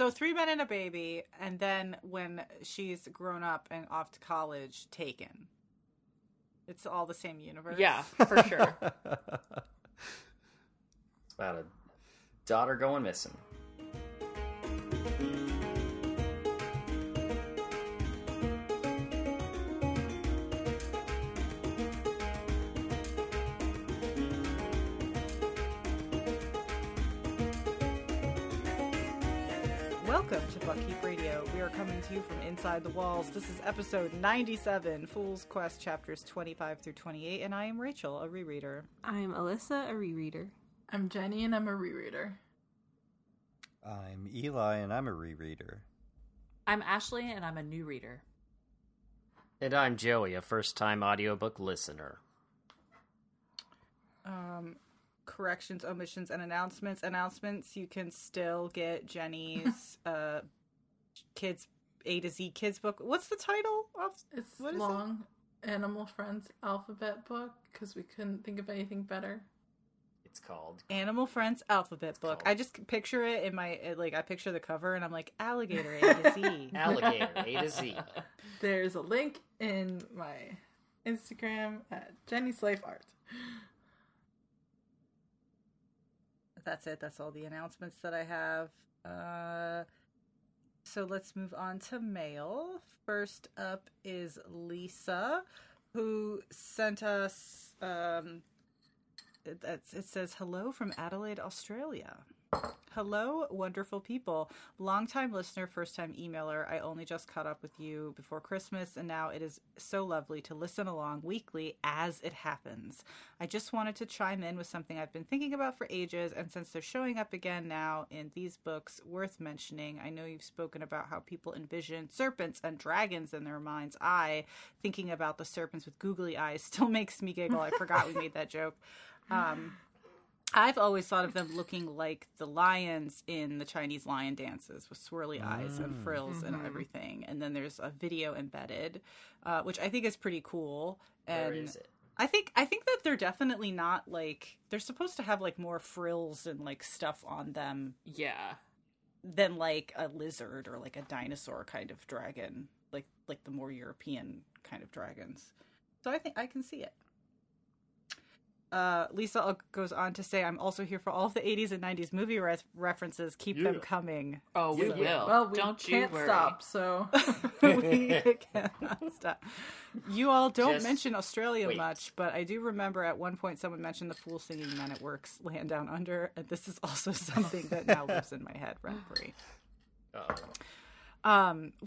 So 3 men and a baby, and then when she's grown up and off to college, Taken. It's all the same universe. Yeah, for sure. It's about a daughter going missing. Welcome to Buckkeep Radio. We are coming to you from inside the walls. This is episode 97, Fool's Quest, chapters 25 through 28, and I am Rachel, a rereader. I am Alyssa, a rereader. I'm Jenny, and I'm a rereader. I'm Eli, and I'm a rereader. I'm Ashley, and I'm a new reader. And I'm Joey, a first-time audiobook listener. Corrections, omissions, and announcements. Announcements, you can still get Jenny's kids A to Z kids book. What's the title? It's Long Animal Friends Alphabet Book, because we couldn't think of anything better. It's called Animal Friends Alphabet Book. I just picture it in my, like, I picture the cover and I'm like, alligator A to Z. Alligator A to Z. There's a link in my Instagram at Jenny's Life Art. That's it. That's all the announcements that I have. So let's move on to mail. First up is Lisa, who sent us, it says, hello from Adelaide, Australia. Hello, wonderful people. Longtime listener, first-time emailer. I only just caught up with you before Christmas, and now it is so lovely to listen along weekly as it happens. I just wanted to chime in with something I've been thinking about for ages, and since they're showing up again now in these books, worth mentioning. I know you've spoken about how people envision serpents and dragons in their mind's eye. Thinking about the serpents with googly eyes still makes me giggle. I forgot we made that joke. I've always thought of them looking like the lions in the Chinese lion dances with swirly eyes and frills and everything. And then there's a video embedded, which I think is pretty cool. And where is it? I think that they're definitely not like, they're supposed to have like more frills and like stuff on them. Yeah. Than like a lizard or like a dinosaur kind of dragon, like the more European kind of dragons. So I think I can see it. Lisa goes on to say, I'm also here for all of the 80s and 90s movie references. Keep them coming. Oh, we will. Well, we don't can't stop, so we cannot stop. You all don't mention Australia much, but I do remember at one point someone mentioned the fool singing Men at Work's Land Down Under, and this is also something that now lives in my head rent-free.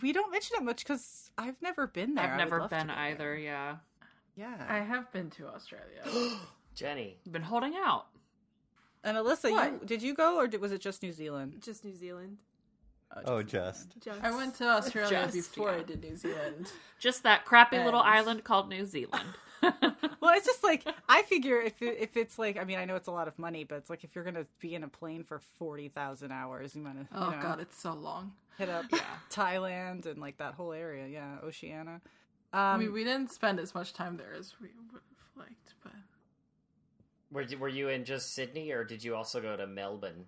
We don't mention it much because I've never been there. I've never been either, yeah. Yeah. I have been to Australia. Jenny, you've been holding out. And Alyssa, did you go, or was it just New Zealand? Just New Zealand. I went to Australia before I did New Zealand. Just that crappy little island called New Zealand. Well, it's just like, I figure if it's like, I mean, I know it's a lot of money, but it's like if you're going to be in a plane for 40,000 hours, you want to, God, it's so long. Hit up Thailand and like that whole area, Oceania. We didn't spend as much time there as we would have liked, but... Were you in just Sydney, or did you also go to Melbourne?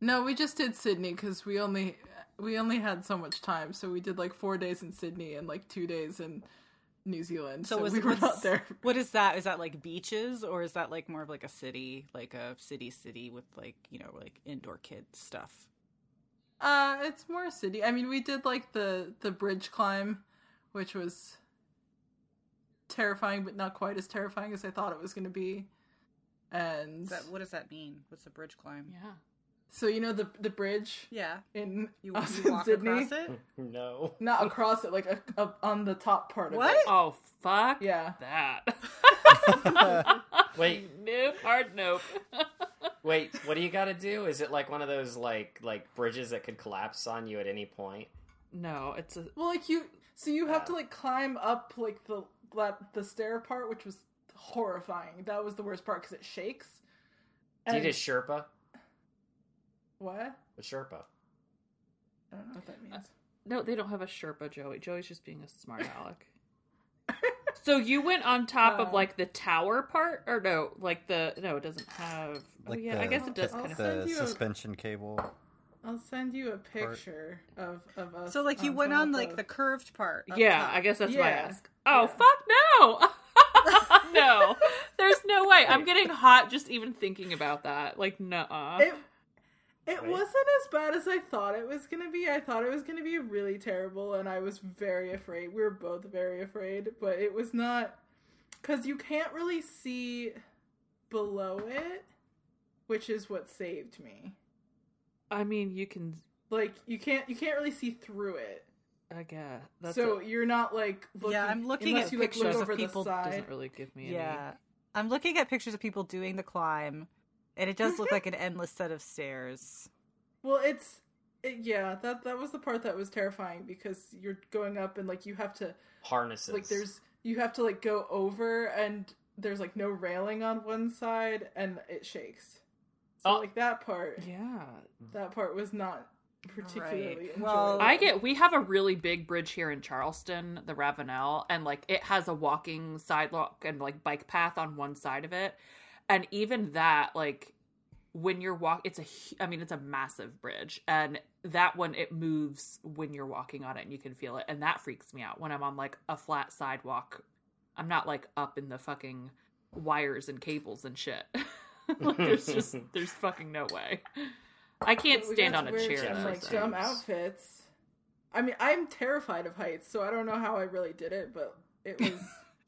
No, we just did Sydney, because we only had so much time, so we did, like, 4 days in Sydney and, like, 2 days in New Zealand, so we were not there. What is that? Is that, like, beaches, or is that, like, more of, like, a city with, like, you know, like, indoor kid stuff? It's more city. I mean, we did, like, the bridge climb, which was terrifying, but not quite as terrifying as I thought it was going to be. And what does that mean? What's a bridge climb? Yeah. So you know the bridge? Yeah. In you walk Sydney? Across it? No. Not across it, like on the top part of it. What? Oh, fuck that. Wait. Nope. Hard nope. Wait, what do you got to do? Is it like one of those like bridges that could collapse on you at any point? No, it's a... Well, like you... So you have to, like, climb up, like, the stair part, which was horrifying. That was the worst part, because it shakes. And... Did you just Sherpa? What? A Sherpa. I don't know what that means. No, they don't have a Sherpa, Joey. Joey's just being a smart aleck. So you went on top of, like, the tower part? Or no, like the... No, it doesn't have... Like I guess it does kind of... The suspension cable... I'll send you a picture of us. So, like, you went on, like, the curved part. Yeah, I guess that's my ask. Oh, fuck no! No. There's no way. I'm getting hot just even thinking about that. Like, nuh-uh. It wasn't as bad as I thought it was going to be. I thought it was going to be really terrible, and I was very afraid. We were both very afraid, but it was not... Because you can't really see below it, which is what saved me. I mean, you can... Like, you can't really see through it. I guess. That's so you're not, like, looking... Yeah, I'm looking at pictures of people... doesn't really give me any... I'm looking at pictures of people doing the climb, and it does look like an endless set of stairs. Well, it's... that was the part that was terrifying, because you're going up and, like, you have to... Harnesses. Like, there's... You have to, like, go over, and there's, like, no railing on one side, and it shakes. So, like, that part... Yeah. That part was not particularly enjoyable. Well, we have a really big bridge here in Charleston, the Ravenel, and, like, it has a walking sidewalk and, like, bike path on one side of it. And even that, like, when you're it's a massive bridge. And that one, it moves when you're walking on it, and you can feel it. And that freaks me out when I'm on, like, a flat sidewalk. I'm not, like, up in the fucking wires and cables and shit. Like, there's fucking no way. I can't stand on a chair. And, like, dumb outfits. I mean, I'm terrified of heights, so I don't know how I really did it, but it was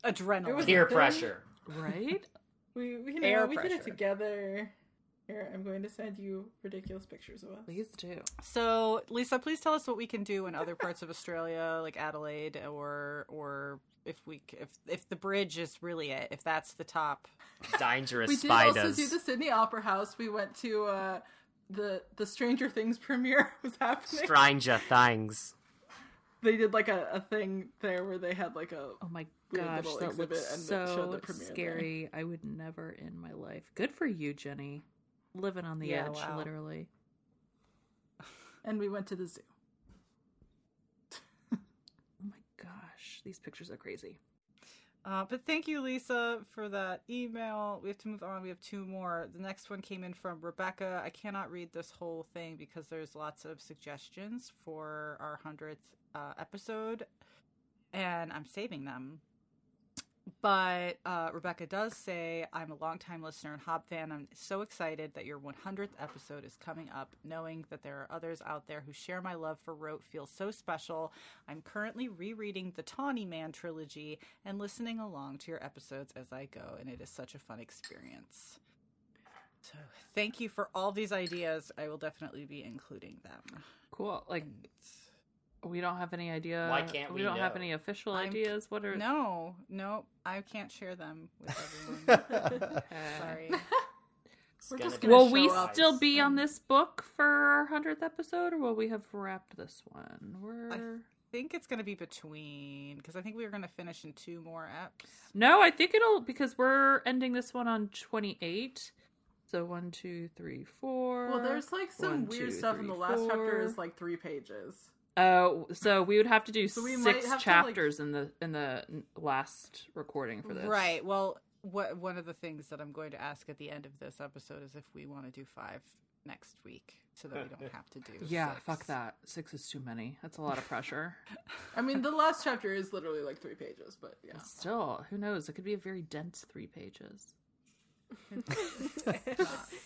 adrenaline, peer pressure, right? We did it together. Here, I'm going to send you ridiculous pictures of us. Please do. So, Lisa, please tell us what we can do in other parts of Australia, like Adelaide, or if the bridge is really it, if that's the top. Dangerous spiders. We did also do the Sydney Opera House. We went to the Stranger Things premiere was happening. Stranger Things. They did, like, a thing there where they had, like, a... Oh, my gosh, that looks so scary. There. I would never in my life. Good for you, Jenny. Living on the edge, wow. Literally. And we went to the zoo. Oh, my gosh. These pictures are crazy. But thank you, Lisa, for that email. We have to move on. We have two more. The next one came in from Rebecca. I cannot read this whole thing because there's lots of suggestions for our 100th episode, and I'm saving them. But Rebecca does say, I'm a longtime listener and Hob fan. I'm so excited that your 100th episode is coming up. Knowing that there are others out there who share my love for Rote feels so special. I'm currently rereading the Tawny Man trilogy and listening along to your episodes as I go. And it is such a fun experience. So thank you for all these ideas. I will definitely be including them. Cool. Like... We don't have any idea. Why can't we? We don't have any official ideas. What are... No, I can't share them with everyone. Sorry. Will we still be on this book for our 100th episode, or will we have wrapped this one? I think it's going to be between, because I think we are going to finish in two more eps. No, I think it'll, because we're ending this one on 28. So 1, 2, 3, 4. Well, there's like some weird stuff in the last chapter is like 3 pages. Oh, so we would have to do 6 chapters in the last recording for this. Right. Well, one of the things that I'm going to ask at the end of this episode is if we want to do 5 next week so that we don't have to do 6. Fuck that. 6 is too many. That's a lot of pressure. I mean, the last chapter is literally like 3 pages, but yeah. Still, who knows? It could be a very dense 3 pages.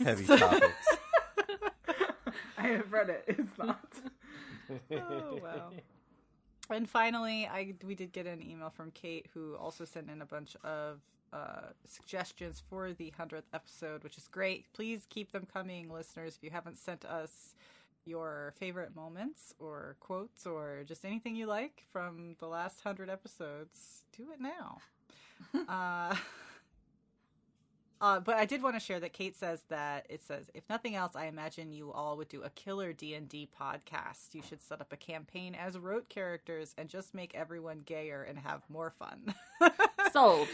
Heavy topics. I have read it. It's not. Oh, wow. And finally, we did get an email from Kate, who also sent in a bunch of suggestions for the 100th episode, which is great. Please keep them coming, listeners. If you haven't sent us your favorite moments or quotes or just anything you like from the last 100 episodes, do it now. But I did want to share that Kate says that it says, if nothing else, I imagine you all would do a killer D&D podcast. You should set up a campaign as Rote characters and just make everyone gayer and have more fun. Sold.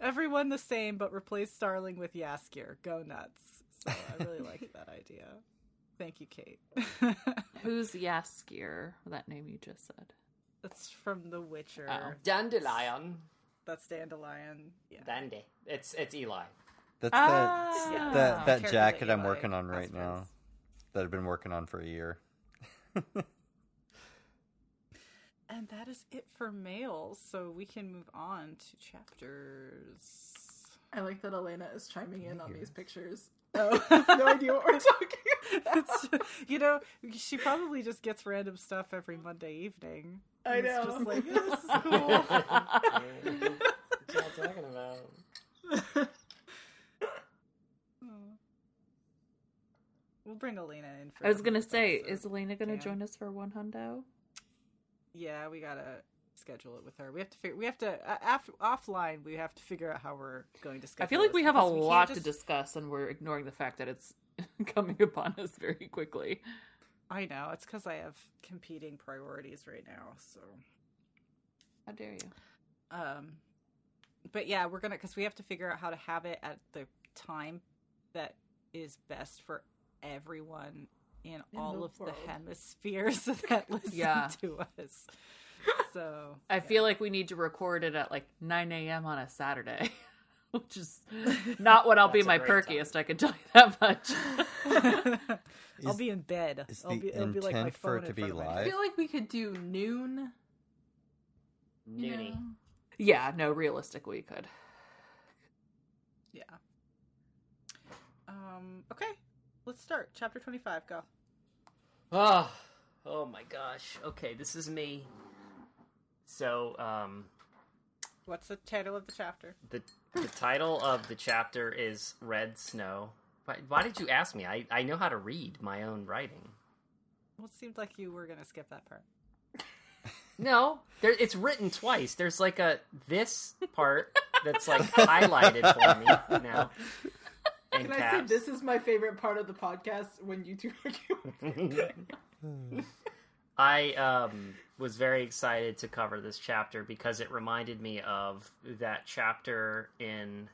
Everyone the same, but replace Starling with Yaskier. Go nuts. So I really like that idea. Thank you, Kate. Who's Yaskier? That name you just said. That's from The Witcher. Dandelion. That's Dandelion. Yeah. Dandy. It's Eli. That's that jacket I'm working on right now that I've been working on for a year. And that is it for mail, so we can move on to chapters. I like that Elena is chiming in on these pictures. Oh, I have no idea what we're talking about. She probably just gets random stuff every Monday evening. I know. It's just like, this is cool. What y'all talking about? We'll bring Elena in for is Elena going to join us for one hundo? Yeah, we got to schedule it with her. We have to figure out how we're going to schedule it. I feel like we have a lot to discuss, and we're ignoring the fact that it's coming upon us very quickly. I know. It's because I have competing priorities right now, so. How dare you? But yeah, we're going to, because we have to figure out how to have it at the time that is best for everyone in all of world. The hemispheres that listen to us. So I feel like we need to record it at like 9 a.m. on a Saturday, which is not when I'll be my perkiest. Time. I can tell you that much. I'll be in bed. It'll be like my phone to be live. I feel like we could do noon. Noony. Yeah. No. Realistically, we could. Yeah. Okay. Let's start. Chapter 25. Go. Oh my gosh. Okay. This is me. So, what's the title of the chapter? The title of the chapter is Red Snow. Why did you ask me? I know how to read my own writing. Well, it seemed like you were going to skip that part. No, it's written twice. There's like this part that's like highlighted for me now. And can I say this is my favorite part of the podcast when you two argue? I was very excited to cover this chapter because it reminded me of that chapter in,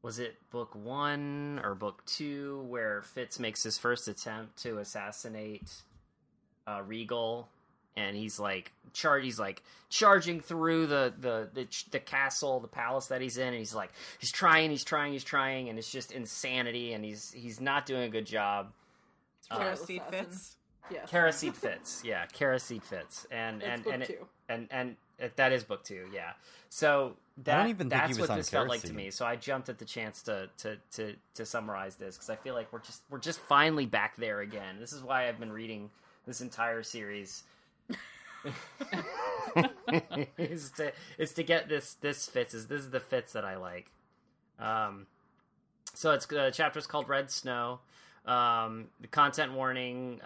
was it book 1 or book 2, where Fitz makes his first attempt to assassinate Regal, and he's like charging through the castle, the palace that he's in, and he's trying, and it's just insanity, and he's not doing a good job. Kerosene Fitz. Yes. Kerosene Fitz. Yeah, Kerosene Fitz. And that is book 2, yeah. So that, I don't even that's think he was what on this kerosene. Felt like to me. So I jumped at the chance to summarize this, because I feel like we're just finally back there again. This is why I've been reading this entire series. is to get this Fitz. This is the Fitz that I like. So it's the chapter's called Red Snow. The content warning,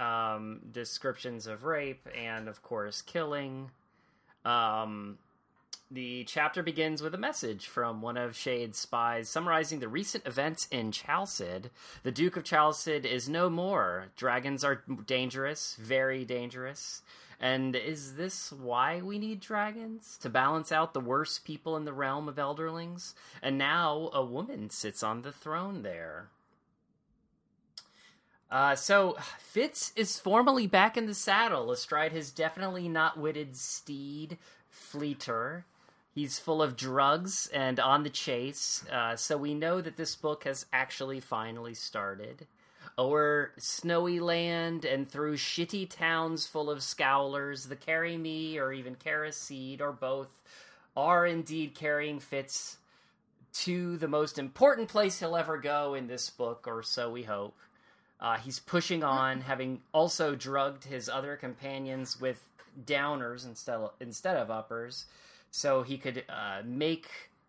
descriptions of rape, and of course killing. The chapter begins with a message from one of Shade's spies summarizing the recent events in Chalced. The Duke of Chalced is no more. Dragons are dangerous, very dangerous. And is this why we need dragons? To balance out the worst people in the realm of Elderlings? And now a woman sits on the throne there. So Fitz is formally back in the saddle astride his definitely not witted steed, Fleeter. He's full of drugs and on the chase, so we know that this book has actually finally started. O'er snowy land and through shitty towns full of scowlers, the Carry Me or even Kerosene or both are indeed carrying Fitz to the most important place he'll ever go in this book, or so we hope. He's pushing on, having also drugged his other companions with downers instead of uppers, so he could make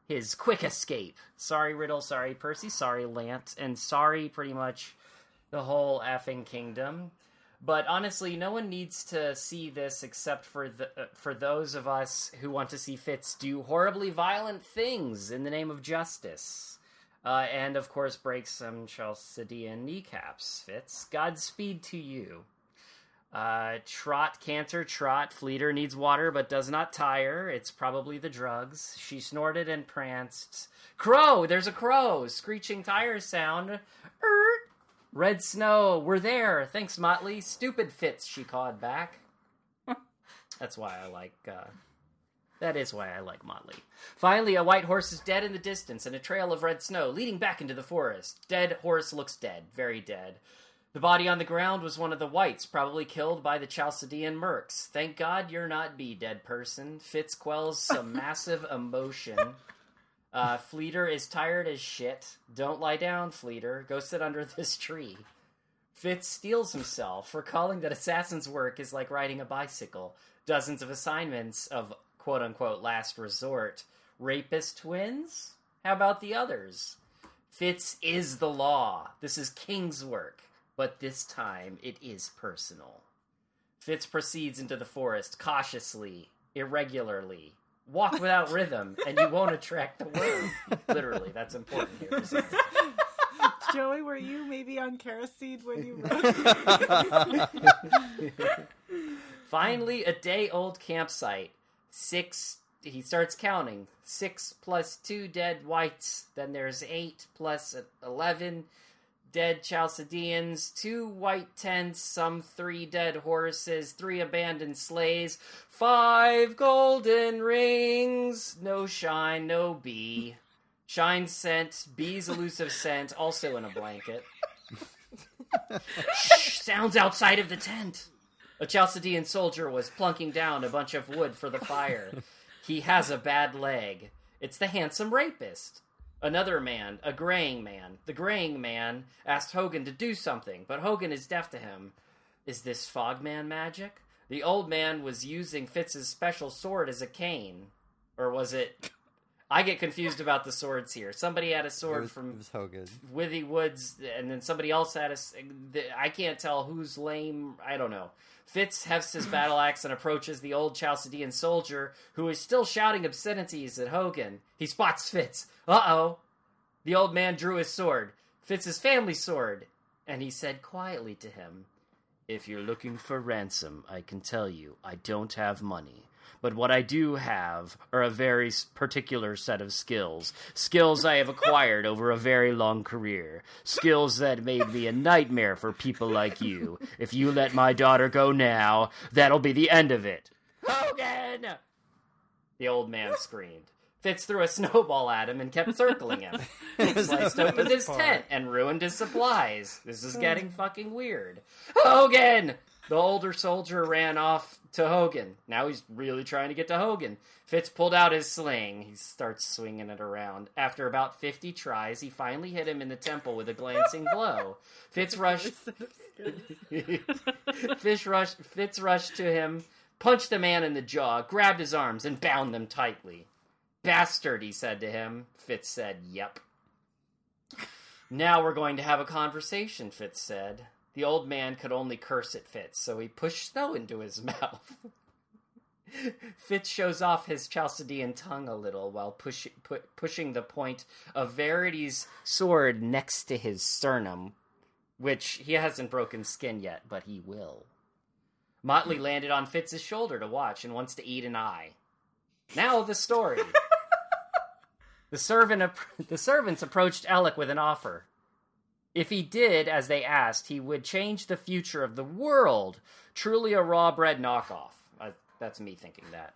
his quick escape. Sorry, Riddle. Sorry, Percy. Sorry, Lant. And sorry, pretty much the whole effing kingdom. But honestly, no one needs to see this except for for those of us who want to see Fitz do horribly violent things in the name of justice. And, of course, break some Chalcedian kneecaps, Fitz. Godspeed to you. Trot, canter, trot. Fleeter needs water but does not tire. It's probably the drugs. She snorted and pranced. Crow! There's a crow! Screeching tire sound. Red Snow, we're there. Thanks, Motley. Stupid Fitz, she called back. That's why I like That is why I like Motley. Finally, a white horse is dead in the distance, and a trail of red snow leading back into the forest. Dead horse looks dead, very dead. The body on the ground was one of the whites, probably killed by the Chalcedian mercs. Thank God you're not Bee, dead person. Fitz quells some massive emotion. Fleeter is tired as shit. Don't lie down, Fleeter. Go sit under this tree. Fitz steals himself, recalling that assassin's work is like riding a bicycle. Dozens of assignments of quote-unquote last resort. Rapist wins? How about the others? Fitz is the law. This is King's work. But this time, it is personal. Fitz proceeds into the forest, cautiously, irregularly. Walk without rhythm, and you won't attract the worm. Literally, that's important here. Joey, were you maybe on kerosene when you wrote? Finally, a day-old campsite. He starts counting. 6 plus 2 dead whites. Then there's 8 plus 11... dead Chalcedians, 2 white tents, some 3 dead horses, 3 abandoned sleighs, 5 golden rings. No shine, no bee. Shine scent, bee's elusive scent, also in a blanket. Shh, sounds outside of the tent. A Chalcedian soldier was plunking down a bunch of wood for the fire. He has a bad leg. It's the handsome rapist. Another man, a graying man. The graying man asked Hogan to do something, but Hogan is deaf to him. Is this Fogman magic? The old man was using Fitz's special sword as a cane. Or was it... I get confused about the swords here. Somebody had a sword from Withywoods, and then somebody else had a... I can't tell who's lame. I don't know. Fitz hefts his battle axe and approaches the old Chalcedian soldier, who is still shouting obscenities at Hogan. He spots Fitz. Uh-oh. The old man drew his sword, Fitz's family sword, and he said quietly to him, "If you're looking for ransom, I can tell you I don't have money. But what I do have are a very particular set of skills. Skills I have acquired over a very long career. Skills that made me a nightmare for people like you. If you let my daughter go now, that'll be the end of it." "Hogan!" the old man screamed. Fitz threw a snowball at him and kept circling him. Fitz sliced open his tent and ruined his supplies. This is getting fucking weird. "Hogan!" The older soldier ran off to Hogan. Now he's really trying to get to Hogan. Fitz pulled out his sling. He starts swinging it around. After about 50 tries, he finally hit him in the temple with a glancing blow. Fitz rushed to him, punched the man in the jaw, grabbed his arms, and bound them tightly. "Bastard," he said to him. Fitz said, "Yep." "Now we're going to have a conversation," Fitz said. The old man could only curse at Fitz, so he pushed snow into his mouth. Fitz shows off his Chalcedian tongue a little while pushing the point of Verity's sword next to his sternum, which he hasn't broken skin yet, but he will. Motley landed on Fitz's shoulder to watch and wants to eat an eye. Now the story. The servants approached Ellik with an offer. If he did, as they asked, he would change the future of the world. Truly a raw bread knockoff. That's me thinking that.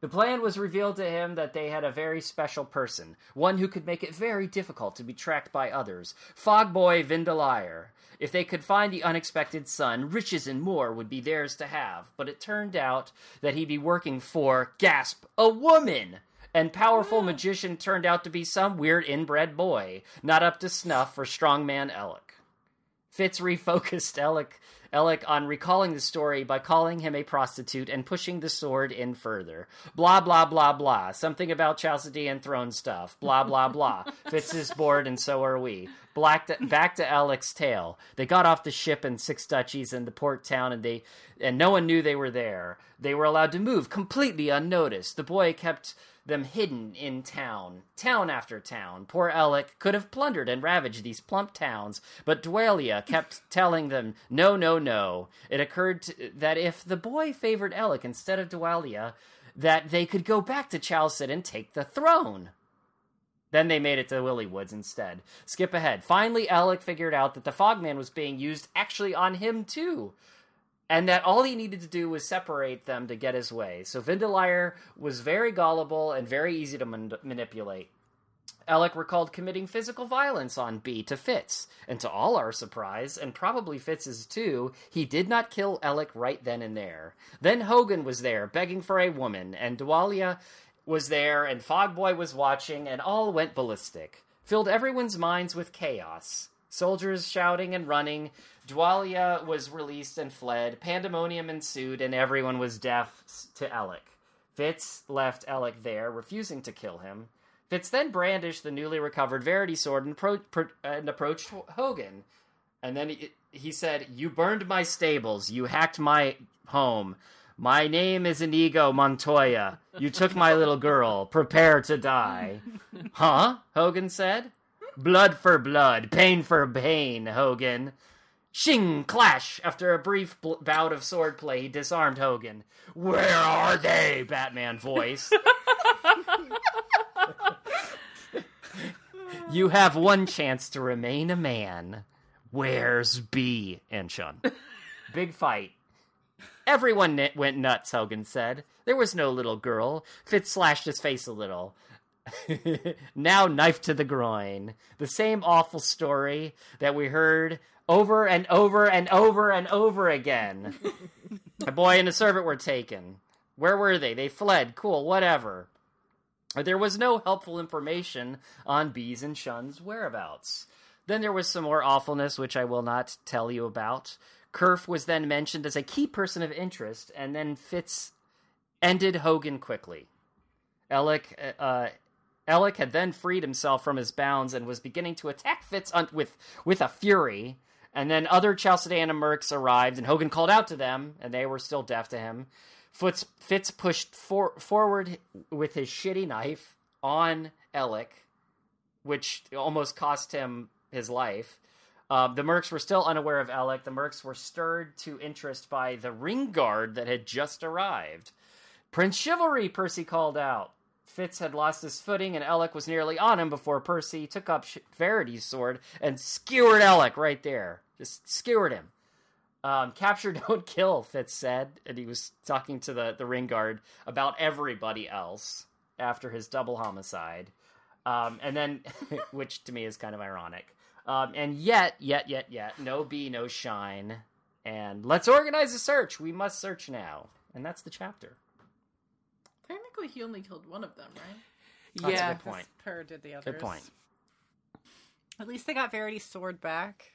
The plan was revealed to him that they had a very special person. One who could make it very difficult to be tracked by others. Fogboy Vindeliar. If they could find the unexpected son, riches and more would be theirs to have. But it turned out that he'd be working for, gasp, a woman! And powerful magician turned out to be some weird inbred boy, not up to snuff for strongman Ellik. Fitz refocused Ellik on recalling the story by calling him a prostitute and pushing the sword in further. Blah, blah, blah, blah. Something about Chalcedian throne stuff. Blah, blah, blah. Fitz is bored and so are we. Back to Ellik's tale. They got off the ship in 6 duchies in the port town and no one knew they were there. They were allowed to move completely unnoticed. The boy kept them hidden in town after town. Poor Ellik could have plundered and ravaged these plump towns, but Dwalia kept telling them, no. It occurred that if the boy favored Ellik instead of Dwalia, that they could go back to Chalced and take the throne. Then they made it to Withywoods instead. Skip ahead. Finally, Ellik figured out that the Fogman was being used actually on him, too. and that all he needed to do was separate them to get his way. So Vindeliar was very gullible and very easy to manipulate. Ellik recalled committing physical violence on Bee to Fitz, and to all our surprise, and probably Fitz's too, he did not kill Ellik right then and there. Then Hogan was there, begging for a woman, and Dwalia was there, and Fogboy was watching, and all went ballistic, filled everyone's minds with chaos. Soldiers shouting and running, Dwalia was released and fled, pandemonium ensued, and everyone was deaf to Ellik. Fitz left Ellik there, refusing to kill him. Fitz then brandished the newly recovered Verity sword and approached Hogan. And then he said, "You burned my stables. You hacked my home. My name is Inigo Montoya. You took my little girl. Prepare to die." "Huh?" Hogan said. "Blood for blood. Pain for pain, Hogan." Shing! Clash! After a brief bout of swordplay, he disarmed Hogan. "Where are they?" Batman voiced. "You have one chance to remain a man. Where's Bee and Shun?" Big fight. "Everyone went nuts," Hogan said. "There was no little girl." Fitz slashed his face a little. Now knife to the groin. The same awful story that we heard over and over and over and over again. A boy and a servant were taken. Where were they? They fled. Cool, whatever. There was no helpful information on Bee's and Shun's whereabouts. Then there was some more awfulness, which I will not tell you about. Kerf was then mentioned as a key person of interest, and then Fitz ended Hogan quickly. Ellik had then freed himself from his bounds and was beginning to attack Fitz with a fury. And then other Chalcedian mercs arrived, and Hogan called out to them, and they were still deaf to him. Fitz pushed forward with his shitty knife on Ellik, which almost cost him his life. The mercs were still unaware of Ellik. The mercs were stirred to interest by the ring guard that had just arrived. "Prince Chivalry," Percy called out. Fitz had lost his footing, and Ellik was nearly on him before Percy took up Verity's sword and skewered Ellik right there. Just skewered him. Capture, don't kill, Fitz said, and he was talking to the ring guard about everybody else after his double homicide, and then, which to me is kind of ironic, and yet, no Bee, no Shine, and let's organize a search, we must search now, and that's the chapter. Technically, he only killed one of them, right? Yeah, that's a good point. Per did the others. Good point. At least they got Verity's sword back.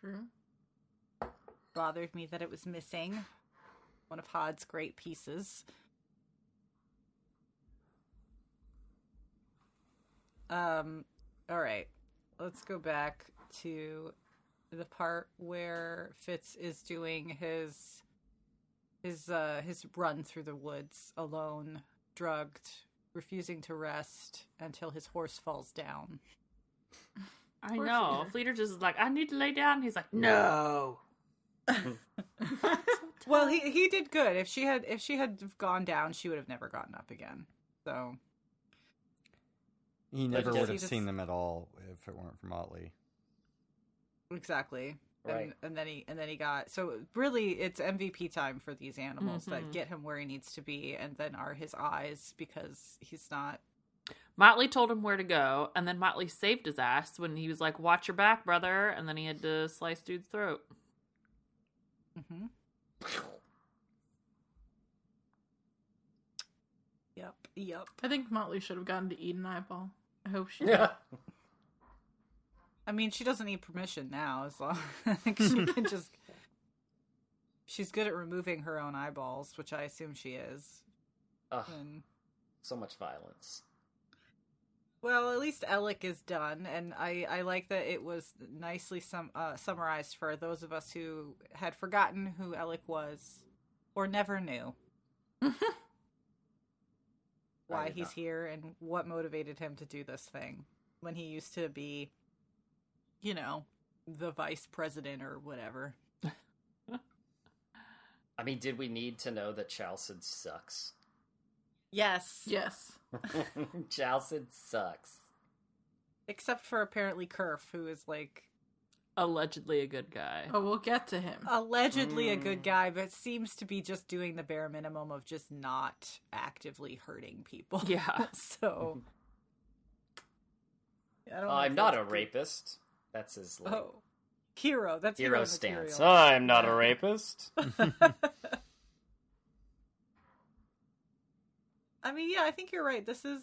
True. Bothered me that it was missing. One of Hod's great pieces. Alright. Let's go back to the part where Fitz is doing his run through the woods alone, drugged, refusing to rest until his horse falls down. I know. Fleeter just is like, "I need to lay down." And he's like, "No." Well, he did good. If she had gone down, she would have never gotten up again. So he never would have seen them at all if it weren't for Motley. Exactly. Right. And then he got, so really it's MVP time for these animals that get him where he needs to be, and then are his eyes, because he's not. Motley told him where to go, and then Motley saved his ass when he was like, "Watch your back, brother," and then he had to slice dude's throat. Mm-hmm. Yep. I think Motley should have gotten to eat an eyeball. I hope she did. I mean, she doesn't need permission now, as long as I think she can just... She's good at removing her own eyeballs, which I assume she is. Ugh. And... so much violence. Well, at least Ellik is done, and I like that it was nicely summarized for those of us who had forgotten who Ellik was, or never knew why he's here and what motivated him to do this thing, when he used to be, you know, the vice president or whatever. I mean, did we need to know that Chalced sucks? Yes. Chalced sucks. Except for apparently Kerf, who is like allegedly a good guy. Oh, we'll get to him. Allegedly a good guy, but seems to be just doing the bare minimum of just not actively hurting people. Yeah. So... I'm not a rapist. That's his... Like, oh. Hero. That's hero stance. Material. I'm not a rapist. I mean, yeah, I think you're right. This is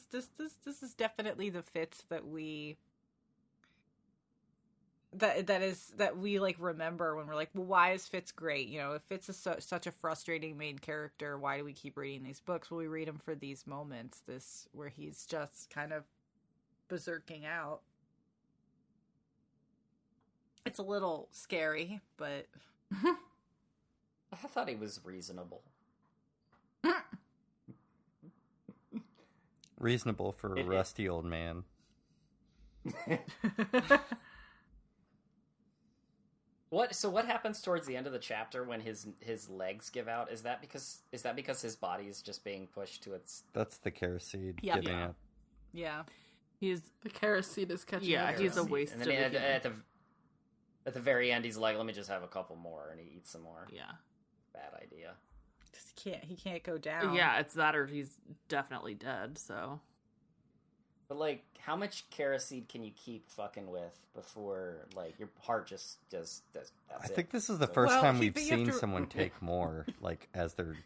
definitely the Fitz that we like remember when we're like, well, why is Fitz great? You know, if Fitz is such a frustrating main character, why do we keep reading these books? Well, we read him for these moments, this where he's just kind of berserking out. It's a little scary, but I thought he was reasonable. Reasonable for a rusty old man. So what happens towards the end of the chapter when his legs give out? Is that because his body is just being pushed to its... That's the kerosene giving up. Yeah. The kerosene is catching up. Yeah, he's a waste of At the very end, he's like, "Let me just have a couple more," and he eats some more. Yeah, bad idea. He can't go down. Yeah, it's that, or he's definitely dead. So, but like, how much kerosene can you keep fucking with before like your heart just that's I think this is the first time we've seen someone take more, like as they're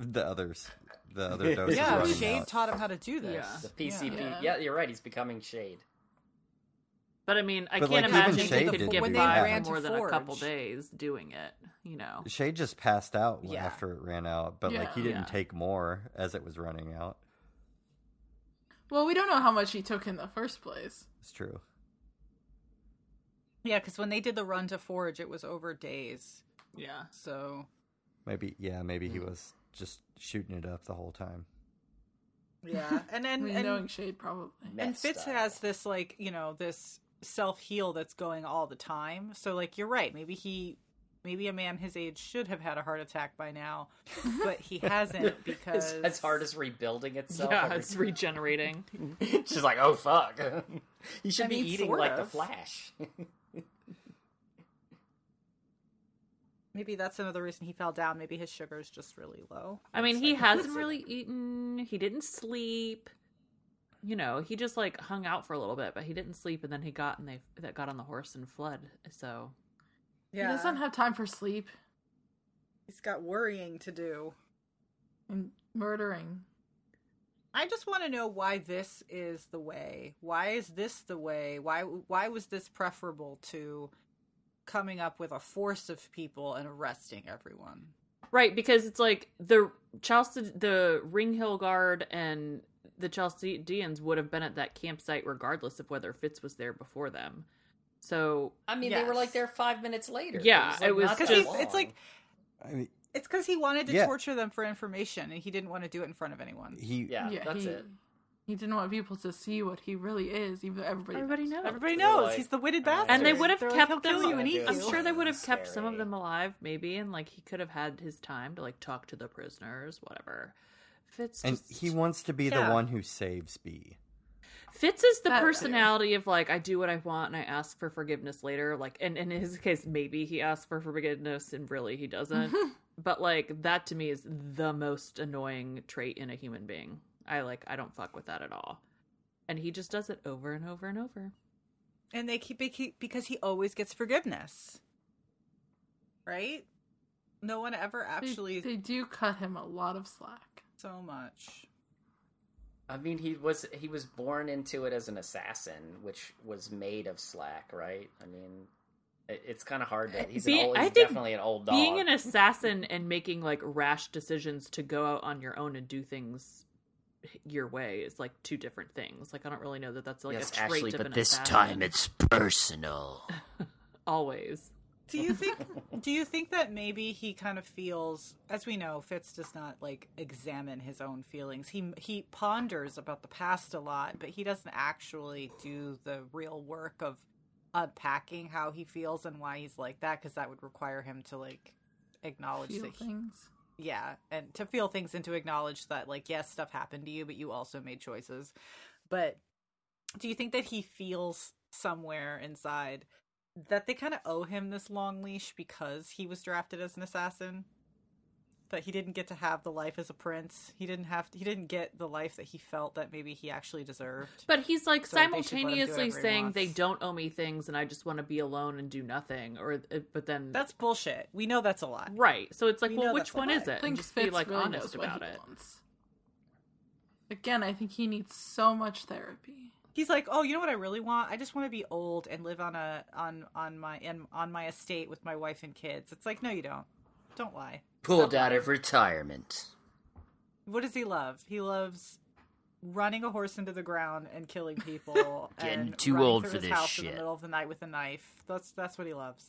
the other doses. Yeah, Shade taught him how to do this. Yeah. The PCP. Yeah, you're right. He's becoming Shade. But I mean, I can't imagine Shade could get by for more than a couple days doing it, you know. Shade just passed out after it ran out, but like he didn't take more as it was running out. Well, we don't know how much he took in the first place. It's true. Yeah, because when they did the run to forage, it was over days. Yeah. So. Maybe he was just shooting it up the whole time. Yeah. And knowing Shade probably. And Fitz has this, like, you know, this self-heal that's going all the time. So like you're right, maybe a man his age should have had a heart attack by now, but he hasn't because his heart is rebuilding itself. Yeah, it's regenerating. She's like, oh fuck, you should be eating like the Flash. Maybe that's another reason he fell down. Maybe his sugar's just really low. I mean, he hasn't really eaten. He didn't sleep. You know, he just like hung out for a little bit, but he didn't sleep, and then they got on the horse and fled. So yeah, he doesn't have time for sleep. He's got worrying to do and murdering. I just want to know why this is the way. Why is this the way? Why was this preferable to coming up with a force of people and arresting everyone? Right, because it's like the Ring Hill Guard and the Chalcedians would have been at that campsite regardless of whether Fitz was there before them. So I mean, they were like there 5 minutes later. Yeah, it was, like, it was just... It's like, I mean, it's because he wanted to torture them for information and he didn't want to do it in front of anyone. That's it. He didn't want people to see what he really is, even though everybody knows. Everybody knows. He's the witted bastard. And they would have kept them. I'm sure they would have kept some of them alive, maybe, and like he could have had his time to like talk to the prisoners, whatever. Fitz. And he wants to be the one who saves Bee. Fitz is the personality of like, I do what I want and I ask for forgiveness later. Like, and in his case, maybe he asked for forgiveness and really he doesn't. But like that to me is the most annoying trait in a human being. I don't fuck with that at all. And he just does it over and over and over. And they keep because he always gets forgiveness. Right? No one ever actually... They do cut him a lot of slack. So much. I mean, he was born into it as an assassin, which was made of slack, right? I mean... It's kind of hard that he's definitely an old dog. Being an assassin and making like rash decisions to go out on your own and do things... your way is like two different things. Like I don't really know that that's like a trait Ashley, of an assassin. But this time it's personal. Always. Do you think that maybe he kind of feels, as we know, Fitz does not like examine his own feelings. He ponders about the past a lot, but he doesn't actually do the real work of unpacking how he feels and why he's like that, because that would require him to like acknowledge things. Yeah, and to feel things and to acknowledge that, like, yes, stuff happened to you, but you also made choices. But do you think that he feels somewhere inside that they kind of owe him this long leash because he was drafted as an assassin. That he didn't get to have the life as a prince. He didn't get the life that he felt that maybe he actually deserved. But he's like so simultaneously saying they don't owe me things and I just want to be alone and do nothing. But then that's bullshit. We know that's a lie, right? So it's like, well, which one is it? And just be like honest about it. Again, I think he needs so much therapy. He's like, oh, you know what I really want? I just want to be old and live on my estate with my wife and kids. It's like, no, you don't. Don't lie. Pulled out of retirement. What does he love? He loves running a horse into the ground and killing people. Getting and too old for this house shit. In the middle of the night with a knife. That's what he loves.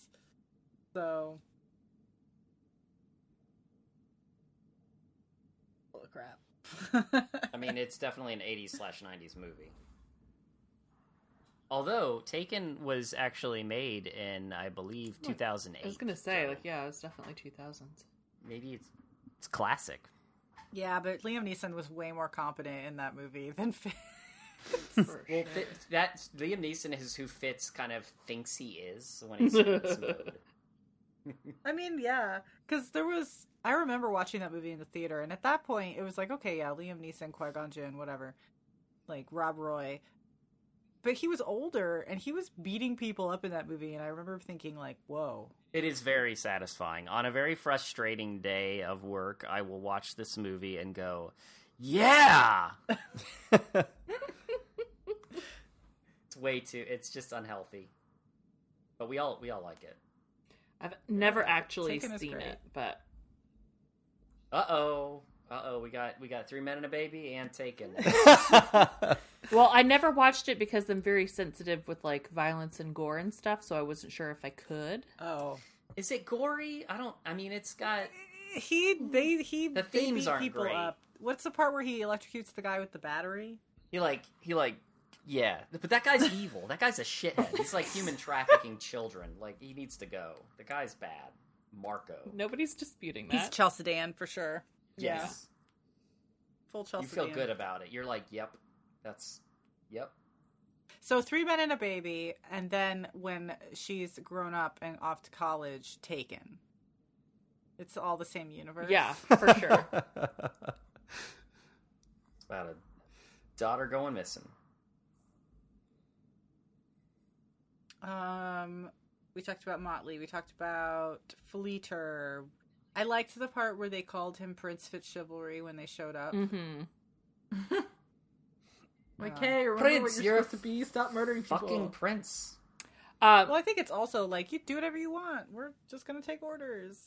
So. Holy crap. I mean, it's definitely an 80s/90s movie. Although Taken was actually made in, I believe, 2008. I was gonna say, so. Like, yeah, it was definitely 2000s. Maybe it's classic. Yeah, but Liam Neeson was way more competent in that movie than Fitz. Well, that's Liam Neeson is who Fitz kind of thinks he is when he's in this mode. I mean, yeah, because I remember watching that movie in the theater, and at that point, it was like, okay, yeah, Liam Neeson, Qui-Gon Jinn, whatever, like Rob Roy, but he was older and he was beating people up in that movie, and I remember thinking, like, whoa. It is very satisfying. On a very frustrating day of work, I will watch this movie and go, yeah! It's just unhealthy. But we all like it. I've never actually seen it, but... Uh-oh, we got 3 Men and a Baby and Taken. Well, I never watched it because I'm very sensitive with, like, violence and gore and stuff, so I wasn't sure if I could. Oh. Is it gory? It's got... The themes aren't people great. Up. What's the part where he electrocutes the guy with the battery? Yeah. But that guy's evil. That guy's a shithead. He's, like, human trafficking children. Like, he needs to go. The guy's bad. Marco. Nobody's disputing that. He's Chalcedian, for sure. Yes. Yeah. Full Chalcedian. You feel good about it. You're like, yep. Yep. So 3 Men and a Baby, and then when she's grown up and off to college, Taken. It's all the same universe. Yeah, for sure. It's about a daughter going missing. We talked about Motley. We talked about Fleeter. I liked the part where they called him Prince Fitzchivalry when they showed up. Mm-hmm. Like, hey, remember Prince, what you're supposed to be. Stop murdering people. Fucking Prince. Well, I think it's also like, you do whatever you want. We're just going to take orders.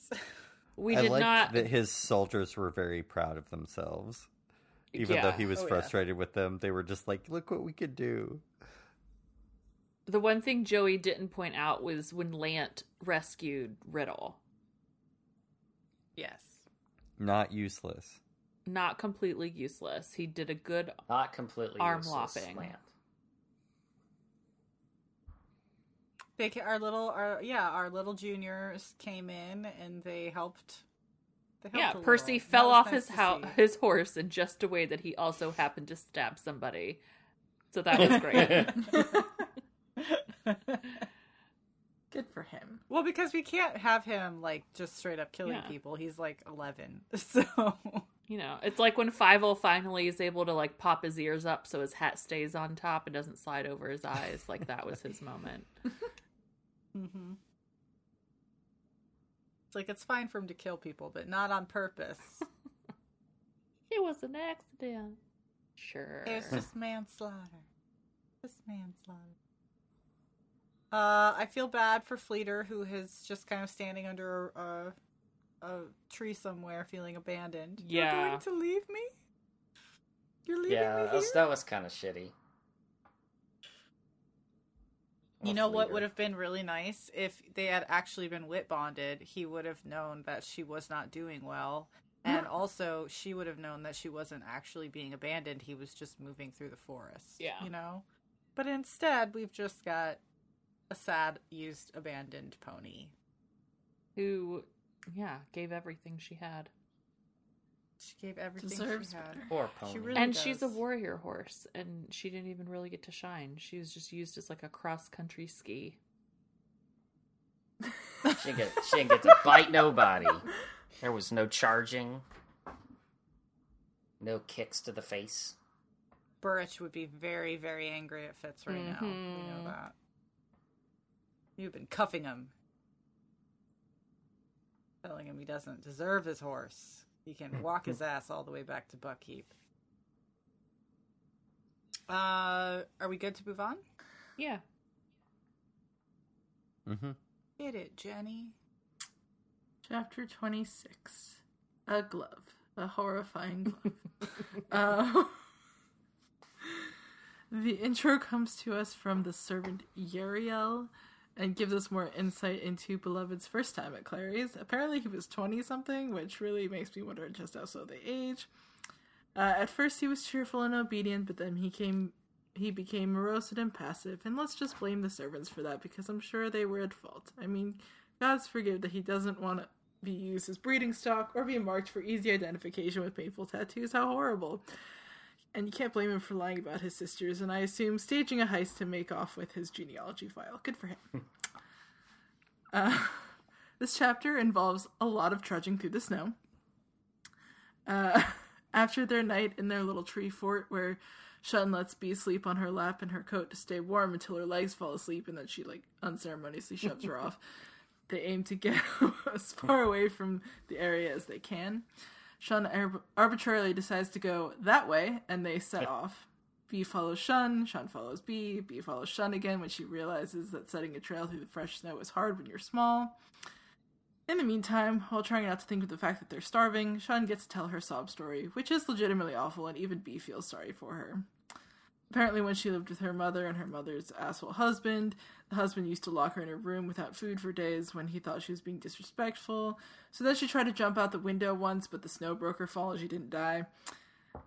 That his soldiers were very proud of themselves. Even though he was frustrated with them, they were just like, look what we could do. The one thing Joey didn't point out was when Lant rescued Riddle. Yes. Not useless. Not completely useless. He did a good arm lopping. Land. Our little juniors came in and they helped. Percy fell off his horse in just a way that he also happened to stab somebody. So that was great. Good for him. Well, because we can't have him like just straight up killing people. He's like 11, so. You know, it's like when Fievel finally is able to, like, pop his ears up so his hat stays on top and doesn't slide over his eyes. Like, that was his moment. Mm-hmm. It's like, it's fine for him to kill people, but not on purpose. It was an accident. Sure. It was just manslaughter. I feel bad for Fleeter, who is just kind of standing under a tree somewhere feeling abandoned. You're going to leave me? You're leaving me here? That was kind of shitty. You know what would have been really nice? If they had actually been Wit bonded, he would have known that she was not doing well. And also, she would have known that she wasn't actually being abandoned. He was just moving through the forest. Yeah. You know? But instead, we've just got a sad, used, abandoned pony. Who... Yeah, gave everything she had. She gave everything she had. Poor pony. She's a warrior horse, and she didn't even really get to shine. She was just used as like a cross-country ski. She didn't get to bite nobody. There was no charging. No kicks to the face. Burridge would be very, very angry at Fitz right now. You know that. You've been cuffing him. Telling him he doesn't deserve his horse. He can walk his ass all the way back to Buckkeep. Are we good to move on? Yeah. Mm-hmm. Get it, Jenny. Chapter 26. A glove. A horrifying glove. The intro comes to us from the servant Yeriel and gives us more insight into Beloved's first time at Clary's. Apparently he was 20-something, which really makes me wonder just how slow they age. At first he was cheerful and obedient, but then he became morose and impassive, and let's just blame the servants for that, because I'm sure they were at fault. I mean, God's forgive that he doesn't want to be used as breeding stock or be marked for easy identification with painful tattoos. How horrible. And you can't blame him for lying about his sisters, and I assume staging a heist to make off with his genealogy file. Good for him. This chapter involves a lot of trudging through the snow. After their night in their little tree fort where Shun lets Bee sleep on her lap in her coat to stay warm until her legs fall asleep and then she, unceremoniously shoves her off, they aim to get as far away from the area as they can. Shun arbitrarily decides to go that way, and they set off. Bee follows Shun, Shun follows Bee, Bee follows Shun again when she realizes that setting a trail through the fresh snow is hard when you're small. In the meantime, while trying not to think of the fact that they're starving, Shun gets to tell her sob story, which is legitimately awful, and even Bee feels sorry for her. Apparently when she lived with her mother and her mother's asshole husband, the husband used to lock her in her room without food for days when he thought she was being disrespectful. So then she tried to jump out the window once, but the snow broke her fall and she didn't die.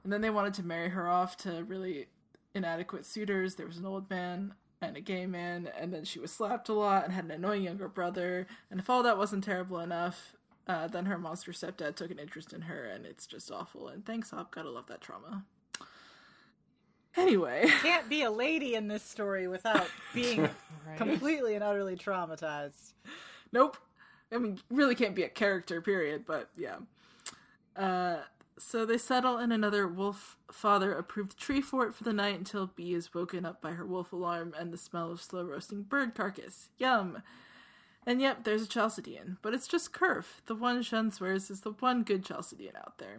And then they wanted to marry her off to really inadequate suitors. There was an old man and a gay man, and then she was slapped a lot and had an annoying younger brother. And if all that wasn't terrible enough, then her monster stepdad took an interest in her, and it's just awful. And thanks, Hop. Gotta love that trauma. Anyway. You can't be a lady in this story without being right. Completely and utterly traumatized. Nope. I mean, really can't be a character, period, but yeah. So they settle in another wolf father-approved tree fort for the night until Bee is woken up by her wolf alarm and the smell of slow-roasting bird carcass. Yum! And yep, there's a Chalcedian, but it's just Kerf, the one Shun swears is the one good Chalcedian out there.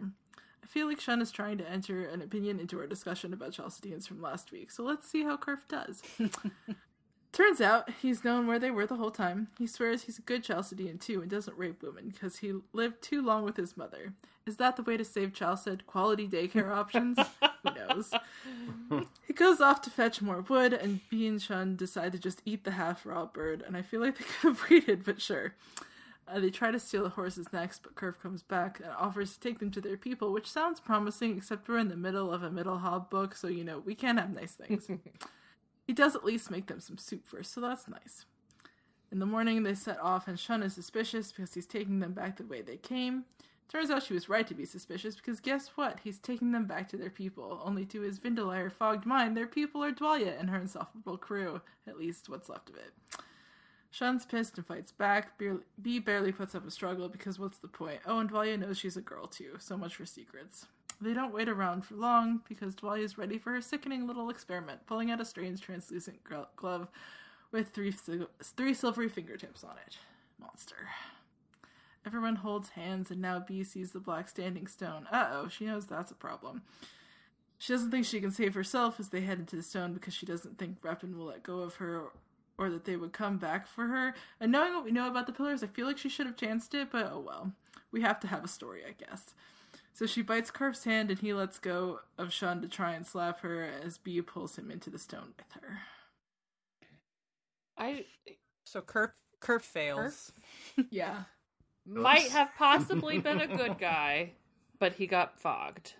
I feel like Shun is trying to enter an opinion into our discussion about Chalcedians from last week, so let's see how Kerf does. Turns out, he's known where they were the whole time. He swears he's a good Chalcedian, too, and doesn't rape women, because he lived too long with his mother. Is that the way to save Chalced? Quality daycare options? Who knows? He goes off to fetch more wood, and Bee and Shun decide to just eat the half-raw bird, and I feel like they could have waited, but sure. They try to steal the horses next, but Kerf comes back and offers to take them to their people, which sounds promising, except we're in the middle of a middle hob book, so, you know, we can't have nice things. He does at least make them some soup first, so that's nice. In the morning, they set off, and Shun is suspicious because he's taking them back the way they came. Turns out she was right to be suspicious, because guess what? He's taking them back to their people. Only to his Vindeliar fogged mind, their people are Dwalia and her insufferable crew, at least what's left of it. Shun's pissed and fights back. Bee barely puts up a struggle because what's the point? Oh, and Dwalia knows she's a girl too. So much for secrets. They don't wait around for long because Dwalia's ready for her sickening little experiment, pulling out a strange translucent glove with three silvery fingertips on it. Monster. Everyone holds hands and now Bee sees the black standing stone. Uh-oh, she knows that's a problem. She doesn't think she can save herself as they head into the stone because she doesn't think Repin will let go of her or that they would come back for her. And knowing what we know about the pillars, I feel like she should have chanced it, but oh well. We have to have a story, I guess. So she bites Kerf's hand, and he lets go of Shun to try and slap her as Bee pulls him into the stone with her. So Kerf fails. Kerf? Yeah. Might have possibly been a good guy, but he got fogged.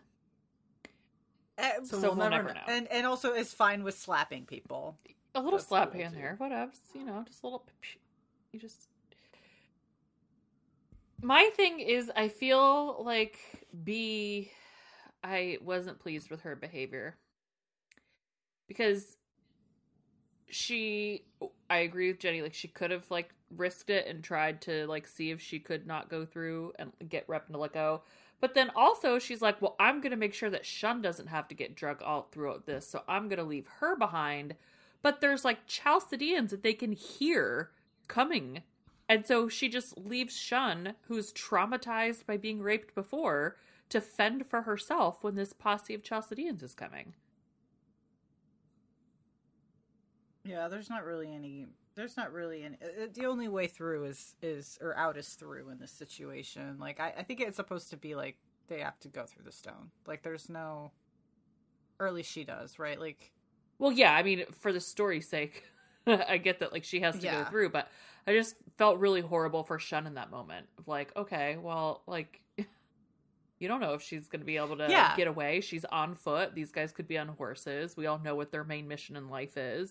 So we'll never know. And also is fine with slapping people. A little slap hand there, whatevs, you know, just a little, you just... My thing is, I feel like Bee, I wasn't pleased with her behavior. Because I agree with Jenny, she could have, risked it and tried to, like, see if she could not go through and get Rep to let go. But then also she's like, well, I'm going to make sure that Shun doesn't have to get drug all throughout this, so I'm going to leave her behind. But there's, like, Chalcedians that they can hear coming. And so she just leaves Shun, who's traumatized by being raped before, to fend for herself when this posse of Chalcedians is coming. Yeah, there's not really any, the only way through is through in this situation. Like, I think it's supposed to be, like, they have to go through the stone. Like, there's no, or at least she does, right? Like, well, yeah, I mean, for the story's sake, I get that, like, she has to go through, but I just felt really horrible for Shun in that moment of, like, okay, well, like, you don't know if she's going to be able to get away. She's on foot. These guys could be on horses. We all know what their main mission in life is.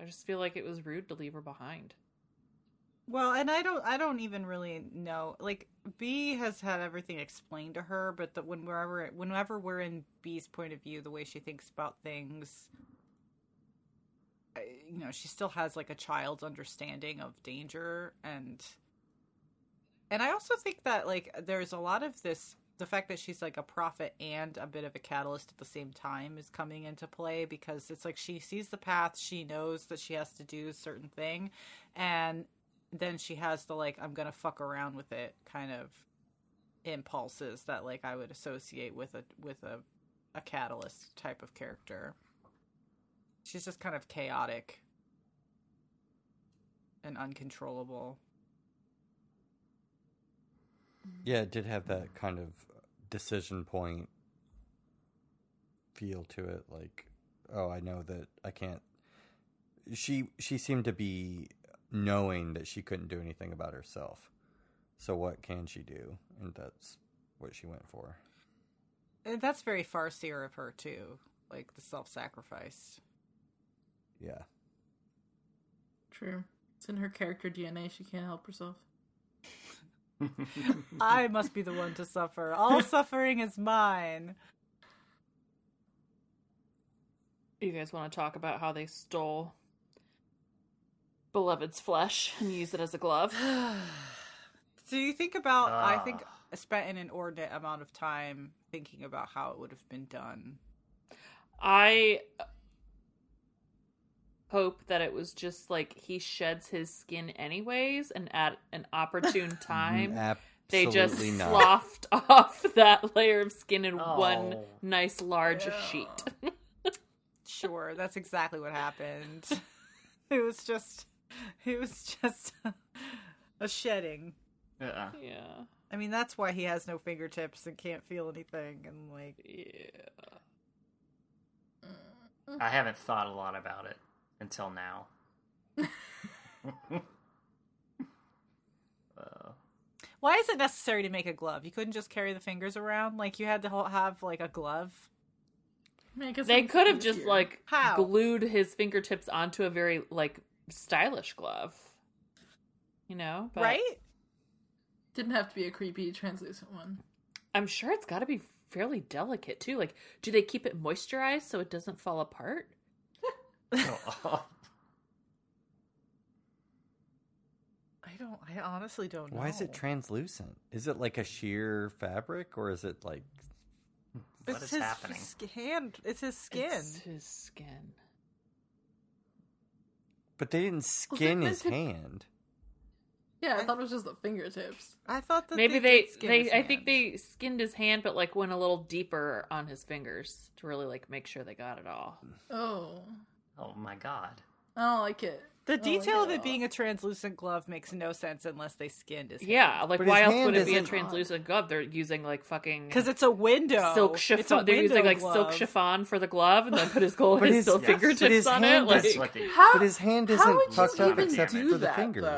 I just feel like it was rude to leave her behind. Well, and I don't even really know. Like, Bee has had everything explained to her, but that whenever we're in Bee's point of view, the way she thinks about things, you know, she still has, like, a child's understanding of danger. And I also think that, like, there's a lot of this, the fact that she's, like, a prophet and a bit of a catalyst at the same time is coming into play, because it's like she sees the path, she knows that she has to do a certain thing, and then she has the, like, I'm gonna fuck around with it kind of impulses that, like, I would associate with a catalyst type of character. She's just kind of chaotic and uncontrollable. Yeah, it did have that kind of decision point feel to it. Like, oh, I know that I can't. She seemed to be knowing that she couldn't do anything about herself. So what can she do? And that's what she went for. And that's very Farseer of her, too. Like, the self-sacrifice. Yeah. True. It's in her character DNA. She can't help herself. I must be the one to suffer. All suffering is mine. You guys want to talk about how they stole Beloved's flesh and used it as a glove? So you think about, I think I spent an inordinate amount of time thinking about how it would have been done. I hope that it was just like he sheds his skin anyways, and at an opportune time they just sloughed off that layer of skin in one nice large sheet. Sure, that's exactly what happened. It was just a shedding. Yeah. I mean, that's why he has no fingertips and can't feel anything, and like, yeah. I haven't thought a lot about it. Until now. Why is it necessary to make a glove? You couldn't just carry the fingers around? Like, you had to have, like, a glove? They could have just, like, glued his fingertips onto a very, like, stylish glove. You know? But right? Didn't have to be a creepy, translucent one. I'm sure it's got to be fairly delicate, too. Like, do they keep it moisturized so it doesn't fall apart? I honestly don't know. Why is it translucent? Is it like a sheer fabric, or is it like what is happening? It's his skin. It's his skin. But they didn't skin his hand. Yeah, I thought it was just the fingertips. I thought that maybe they I think they skinned his hand, but like went a little deeper on his fingers to really like make sure they got it all. Oh my god! I don't like it. The detail of it being a translucent glove makes no sense unless they skinned his hand. Yeah, like but why else would it be a translucent glove? They're using like fucking because it's a window. Silk chiffon. They're using like silk chiffon for the glove, and then put his gold and silk fingertips on it. Like, but his hand isn't tucked up except for the fingers.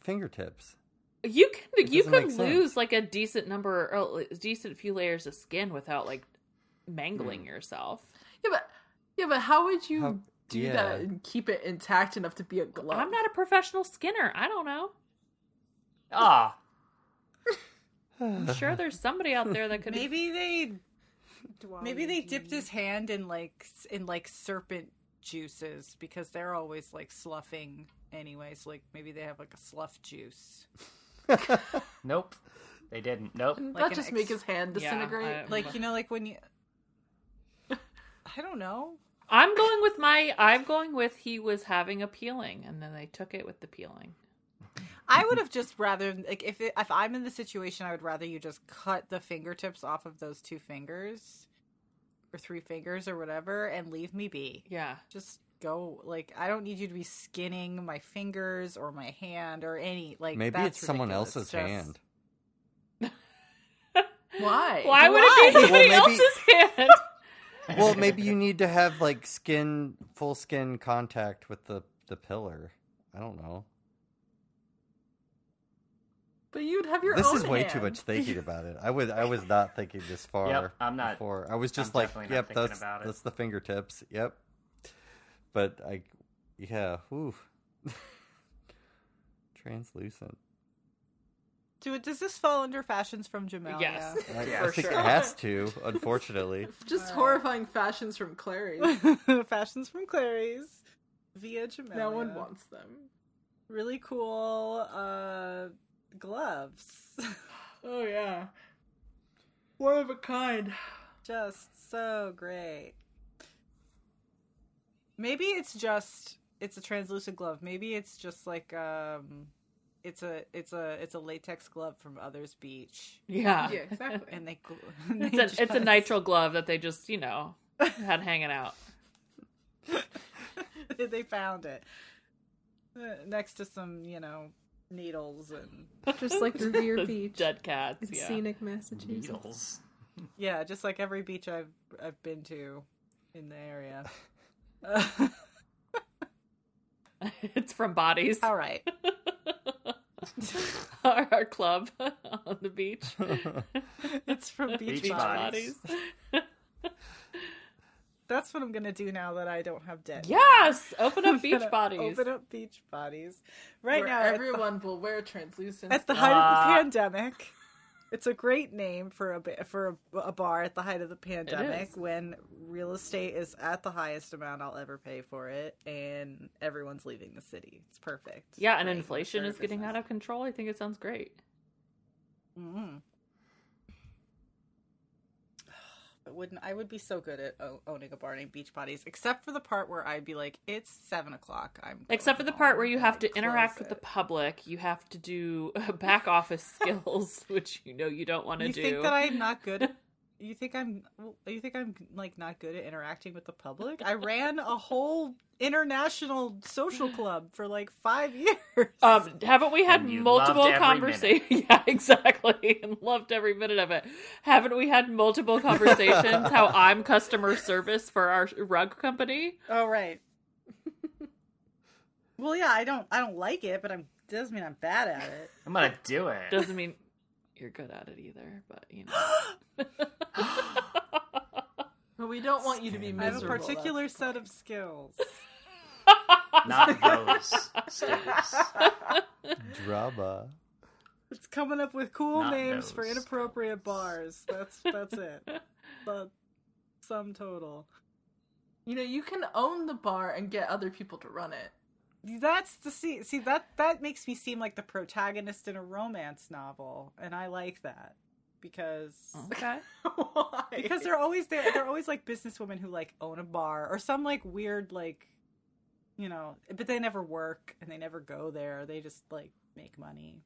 Fingertips. You can lose like a decent number, or a decent few layers of skin without like mangling yourself. Yeah, but how would you do that and keep it intact enough to be a glove? I'm not a professional skinner. I don't know. I'm sure there's somebody out there that could. Maybe they dipped his hand in like serpent juices, because they're always like sloughing anyways. Like maybe they have like a slough juice. Nope. They didn't. Nope. Did like that just make his hand disintegrate? Yeah, like, you know, like when you... I don't know. I'm going with he was having a peeling, and then they took it with the peeling. I would have just rather... like if I'm in the situation, I would rather you just cut the fingertips off of those 2 fingers, or 3 fingers, or whatever, and leave me be. Yeah. Just go... like, I don't need you to be skinning my fingers, or my hand, or any... like maybe that's it's ridiculous. Someone else's just... hand. Why? Why would it be somebody else's hand? Well, maybe you need to have like full skin contact with the pillar. I don't know. But you'd have your own hand. This is way too much thinking about it. I was not thinking this far. Yep, I'm not. Before. I was just like, yep, that's the fingertips. Yep. But ooh. Translucent. Does this fall under fashions from Jamelia? Yes. I think it has to, unfortunately. Just horrifying fashions from Clary's. Fashions from Clary's via Jamelia. No one wants them. Really cool gloves. Oh, yeah. One of a kind. Just so great. Maybe it's a translucent glove. Maybe it's just like... It's a latex glove from Others Beach. Yeah exactly. And it's a nitrile glove that they just had hanging out. They found it next to some needles and just like Revere Beach, dead cats, scenic Massachusetts. Needles. Yeah, just like every beach I've been to in the area. It's from bodies. All right. Our club on the beach. It's from beach bodies. That's what I'm gonna do now that I don't have debt. Yes, open up beach bodies. Open up beach bodies. Right where now, everyone will wear translucent. At the height of the pandemic, it's a great name for a bar at the height of the pandemic when real estate is at the highest amount I'll ever pay for it, and everyone's leaving the city. It's perfect. Yeah, and inflation is getting out of control. I think it sounds great. Mm-hmm. I would be so good at owning a bar named Beachbodies, except for the part where I'd be like, it's 7:00. Except for the part where you have to interact with the public. You have to do back office skills, which you don't want to do. You think that I'm not good at... You think I'm like not good at interacting with the public? I ran a whole international social club for like 5 years. Haven't we had multiple conversations? Yeah, exactly, and loved every minute of it. Haven't we had multiple conversations? How I'm customer service for our rug company? Oh right. Well, yeah, I don't like it, but doesn't mean I'm bad at it. I'm gonna do it. Doesn't mean you're good at it either, but But we don't want you to be miserable. I have a particular set of skills. Not those skills. Drama. It's coming up with cool names for inappropriate bars. That's it. The sum total. You can own the bar and get other people to run it. That's the see that makes me seem like the protagonist in a romance novel, and I like that because they're always there. They're always like businesswomen who like own a bar or some like weird like but they never work and they never go there. They just like make money.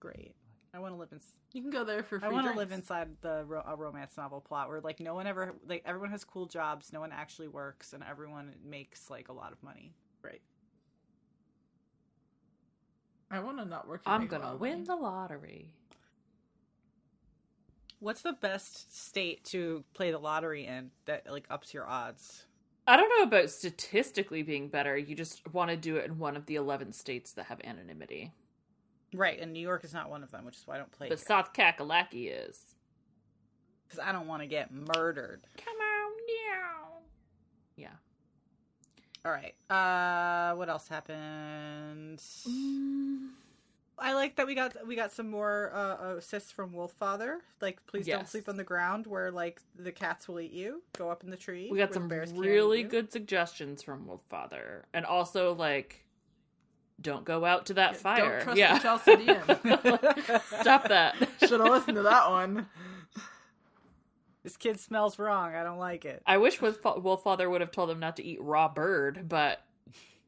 Great. I want to live in. You can go there for free. I want to live inside the a romance novel plot where like no one ever like everyone has cool jobs, no one actually works, and everyone makes like a lot of money. Right. I want to not work. I'm going to win the lottery. What's the best state to play the lottery in that like ups your odds? I don't know about statistically being better. You just want to do it in one of the 11 states that have anonymity. Right, and New York is not one of them, which is why I don't play But here. South Kakalaki is. Because I don't want to get murdered. Come on now. Yeah. All right. What else happened? I like that we got some more assists from Wolffather. Like, please don't sleep on the ground where like the cats will eat you. Go up in the tree. We got some really good suggestions from Wolffather, and also like, don't go out to that fire. Don't trust the Chalcedian. Stop that. Should have listened to that one. This kid smells wrong. I don't like it. I wish Wolffather would have told him not to eat raw bird, but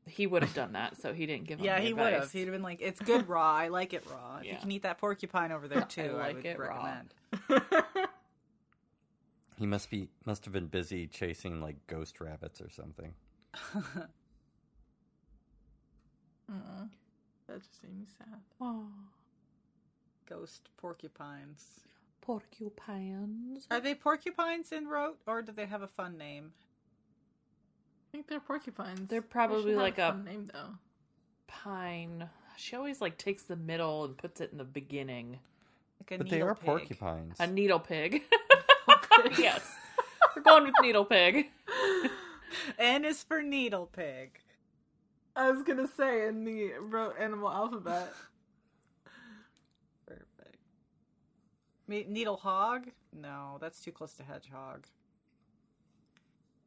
he would have done that, so he didn't give him advice. Yeah, he would have. He'd have been like, it's good raw. I like it raw. If you can eat that porcupine over there, too, I would recommend it raw. He must have been busy chasing, like, ghost rabbits or something. That just made me sad. Aww. Ghost porcupines. Porcupines. Are they porcupines in rote, or do they have a fun name? I think they're porcupines. They're probably like a fun name, though. Pine. She always like takes the middle and puts it in the beginning. Like but they are pig. Porcupines. A needle pig. Yes, we're going with needle pig. N is for needle pig. I was gonna say in the rote animal alphabet. Needle hog? No, that's too close to hedgehog.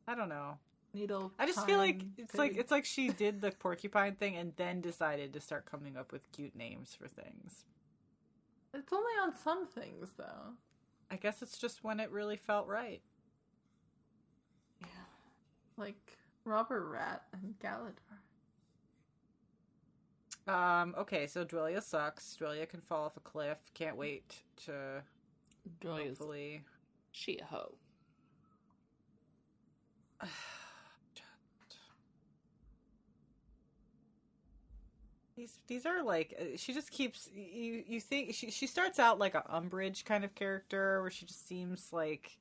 I don't know. Needle. I just feel like it's like she did the porcupine thing and then decided to start coming up with cute names for things. It's only on some things, though. I guess it's just when it really felt right. Yeah, like robber rat and Galador. Okay, so Dwalia sucks. Dwalia can fall off a cliff. Can't wait to hopefully... She a hoe. These are like... She just keeps... You think... She starts out like a Umbridge kind of character where she just seems like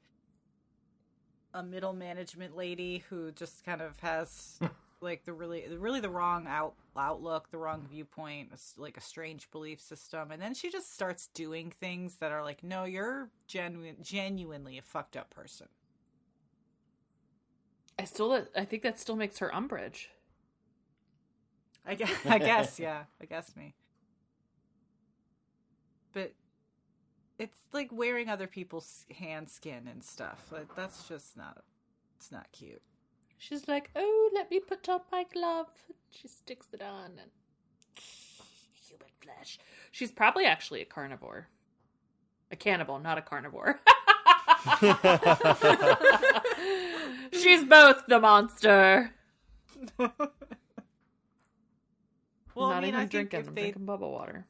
a middle management lady who just kind of has... like really the wrong outlook, the wrong viewpoint, like a strange belief system, and then she just starts doing things that are like, no, you're genuinely a fucked up person. I think that still makes her Umbridge. I guess yeah, I guess me. But it's like wearing other people's hand skin and stuff. Like that's just not cute. She's like, oh, let me put on my glove. She sticks it on and human flesh. She's probably actually a carnivore. A cannibal, not a carnivore. She's both the monster. Well, not even drinking. I'm drinking bubble water.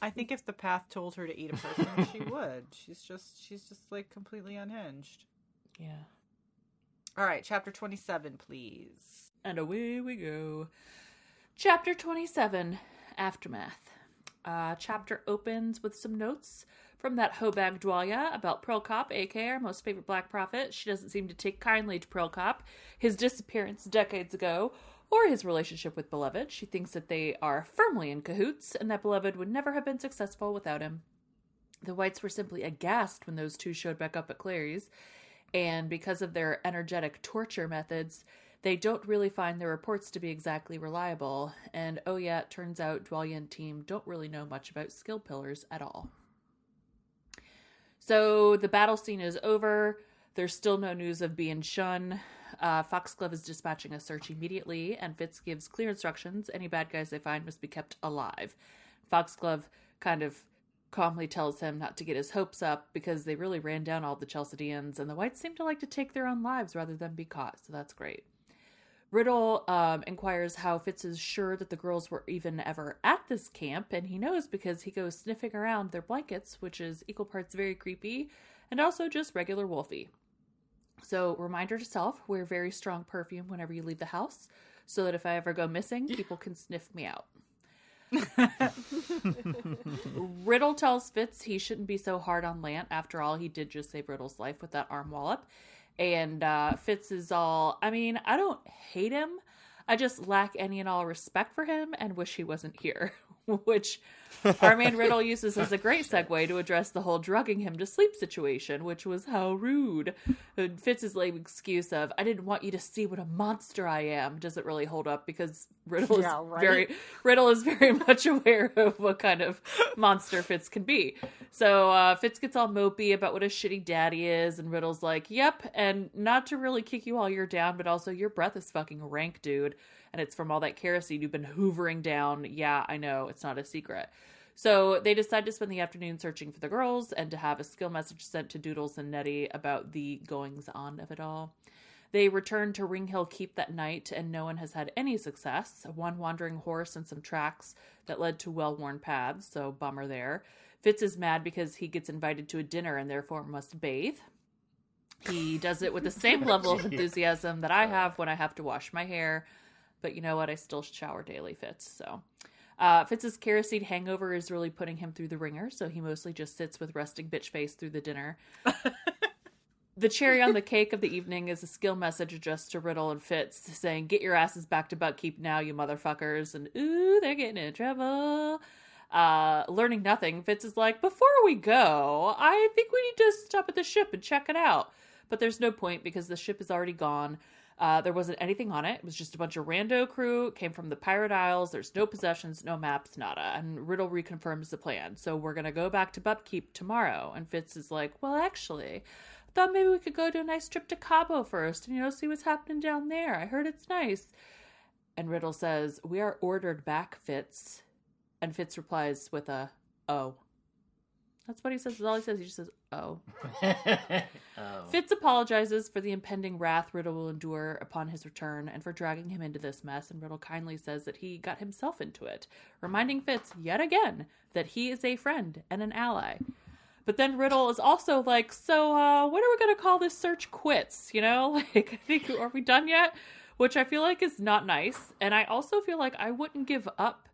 I think if the path told her to eat a person, she would. She's just like completely unhinged. Yeah. All right, chapter 27, please. And away we go. Chapter 27, Aftermath. Chapter opens with some notes from that Hobag Dwalia about Pearl Cop, a.k.a. our most favorite black prophet. She doesn't seem to take kindly to Pearl Cop, his disappearance decades ago, or his relationship with Beloved. She thinks that they are firmly in cahoots and that Beloved would never have been successful without him. The Whites were simply aghast when those two showed back up at Clary's. And because of their energetic torture methods, they don't really find their reports to be exactly reliable. And oh yeah, it turns out Dwalian team don't really know much about skill pillars at all. So the battle scene is over. There's still no news of Bee and Shun. Foxglove is dispatching a search immediately, and Fitz gives clear instructions. Any bad guys they find must be kept alive. Foxglove kind of calmly tells him not to get his hopes up because they really ran down all the Chalcedians, and the Whites seem to like to take their own lives rather than be caught, so that's great. Riddle inquires how Fitz is sure that the girls were even ever at this camp, and he knows because he goes sniffing around their blankets, which is equal parts very creepy and also just regular wolfy. So, reminder to self, wear very strong perfume whenever you leave the house so that if I ever go missing, people can sniff me out. Riddle tells Fitz he shouldn't be so hard on Lant. After all, he did just save Riddle's life with that arm wallop. And Fitz is all, I mean, I don't hate him, I just lack any and all respect for him and wish he wasn't here, which our man Riddle uses as a great segue to address the whole drugging him to sleep situation, which was how rude. And Fitz's lame excuse of, I didn't want you to see what a monster I am, doesn't really hold up because Riddle is very much aware of what kind of monster Fitz can be. So Fitz gets all mopey about what a shitty daddy is, and Riddle's like, yep, and not to really kick you while you're down, but also your breath is fucking rank, dude. And it's from all that kerosene you've been hoovering down. Yeah, I know. It's not a secret. So they decide to spend the afternoon searching for the girls and to have a skill message sent to Doodles and Nettie about the goings-on of it all. They return to Ringhill Keep that night, and no one has had any success. One wandering horse and some tracks that led to well-worn paths, so bummer there. Fitz is mad because he gets invited to a dinner and therefore must bathe. He does it with the same level of enthusiasm that I have when I have to wash my hair. But you know what? I still shower daily, Fitz. So Fitz's kerosene hangover is really putting him through the ringer. So he mostly just sits with resting bitch face through the dinner. The cherry on the cake of the evening is a skill message addressed to Riddle and Fitz saying, get your asses back to Buckkeep now, you motherfuckers. And ooh, they're getting in trouble. Learning nothing, Fitz is like, before we go, I think we need to stop at the ship and check it out. But there's no point because the ship is already gone. There wasn't anything on it. It was just a bunch of rando crew, came from the Pirate Isles. There's no possessions, no maps, nada. And Riddle reconfirms the plan. So we're going to go back to Buckkeep tomorrow. And Fitz is like, well, actually, I thought maybe we could go do a nice trip to Cabo first and, you know, see what's happening down there. I heard it's nice. And Riddle says, we are ordered back, Fitz. And Fitz replies with a, oh. That's what he says. That's all he says. He just says, oh. Oh. Fitz apologizes for the impending wrath Riddle will endure upon his return and for dragging him into this mess. And Riddle kindly says that he got himself into it, reminding Fitz yet again that he is a friend and an ally. But then Riddle is also like, so when are we going to call this search quits? You know, like, I think, are we done yet? Which I feel like is not nice. And I also feel like I wouldn't give up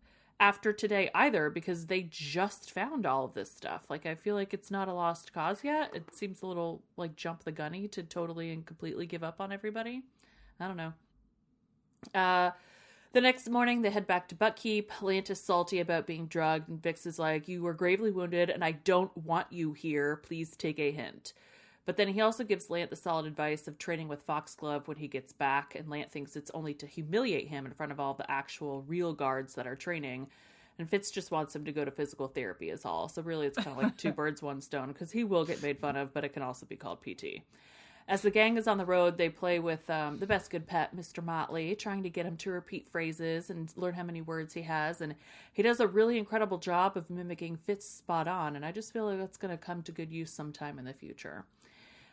after today either, because they just found all of this stuff. Like, I feel like it's not a lost cause yet. It seems a little like jump the gunny to totally and completely give up on everybody. I don't know. The next morning they head back to Buckkeep. Lant is salty about being drugged, and Vix is like, you were gravely wounded and I don't want you here. Please take a hint. But then he also gives Lant the solid advice of training with Foxglove when he gets back, and Lant thinks it's only to humiliate him in front of all the actual real guards that are training, and Fitz just wants him to go to physical therapy is all. So really it's kind of like two birds, one stone, because he will get made fun of, but it can also be called PT. As the gang is on the road, they play with the best good pet, Mr. Motley, trying to get him to repeat phrases and learn how many words he has. And he does a really incredible job of mimicking Fitz spot on, and I just feel like that's going to come to good use sometime in the future.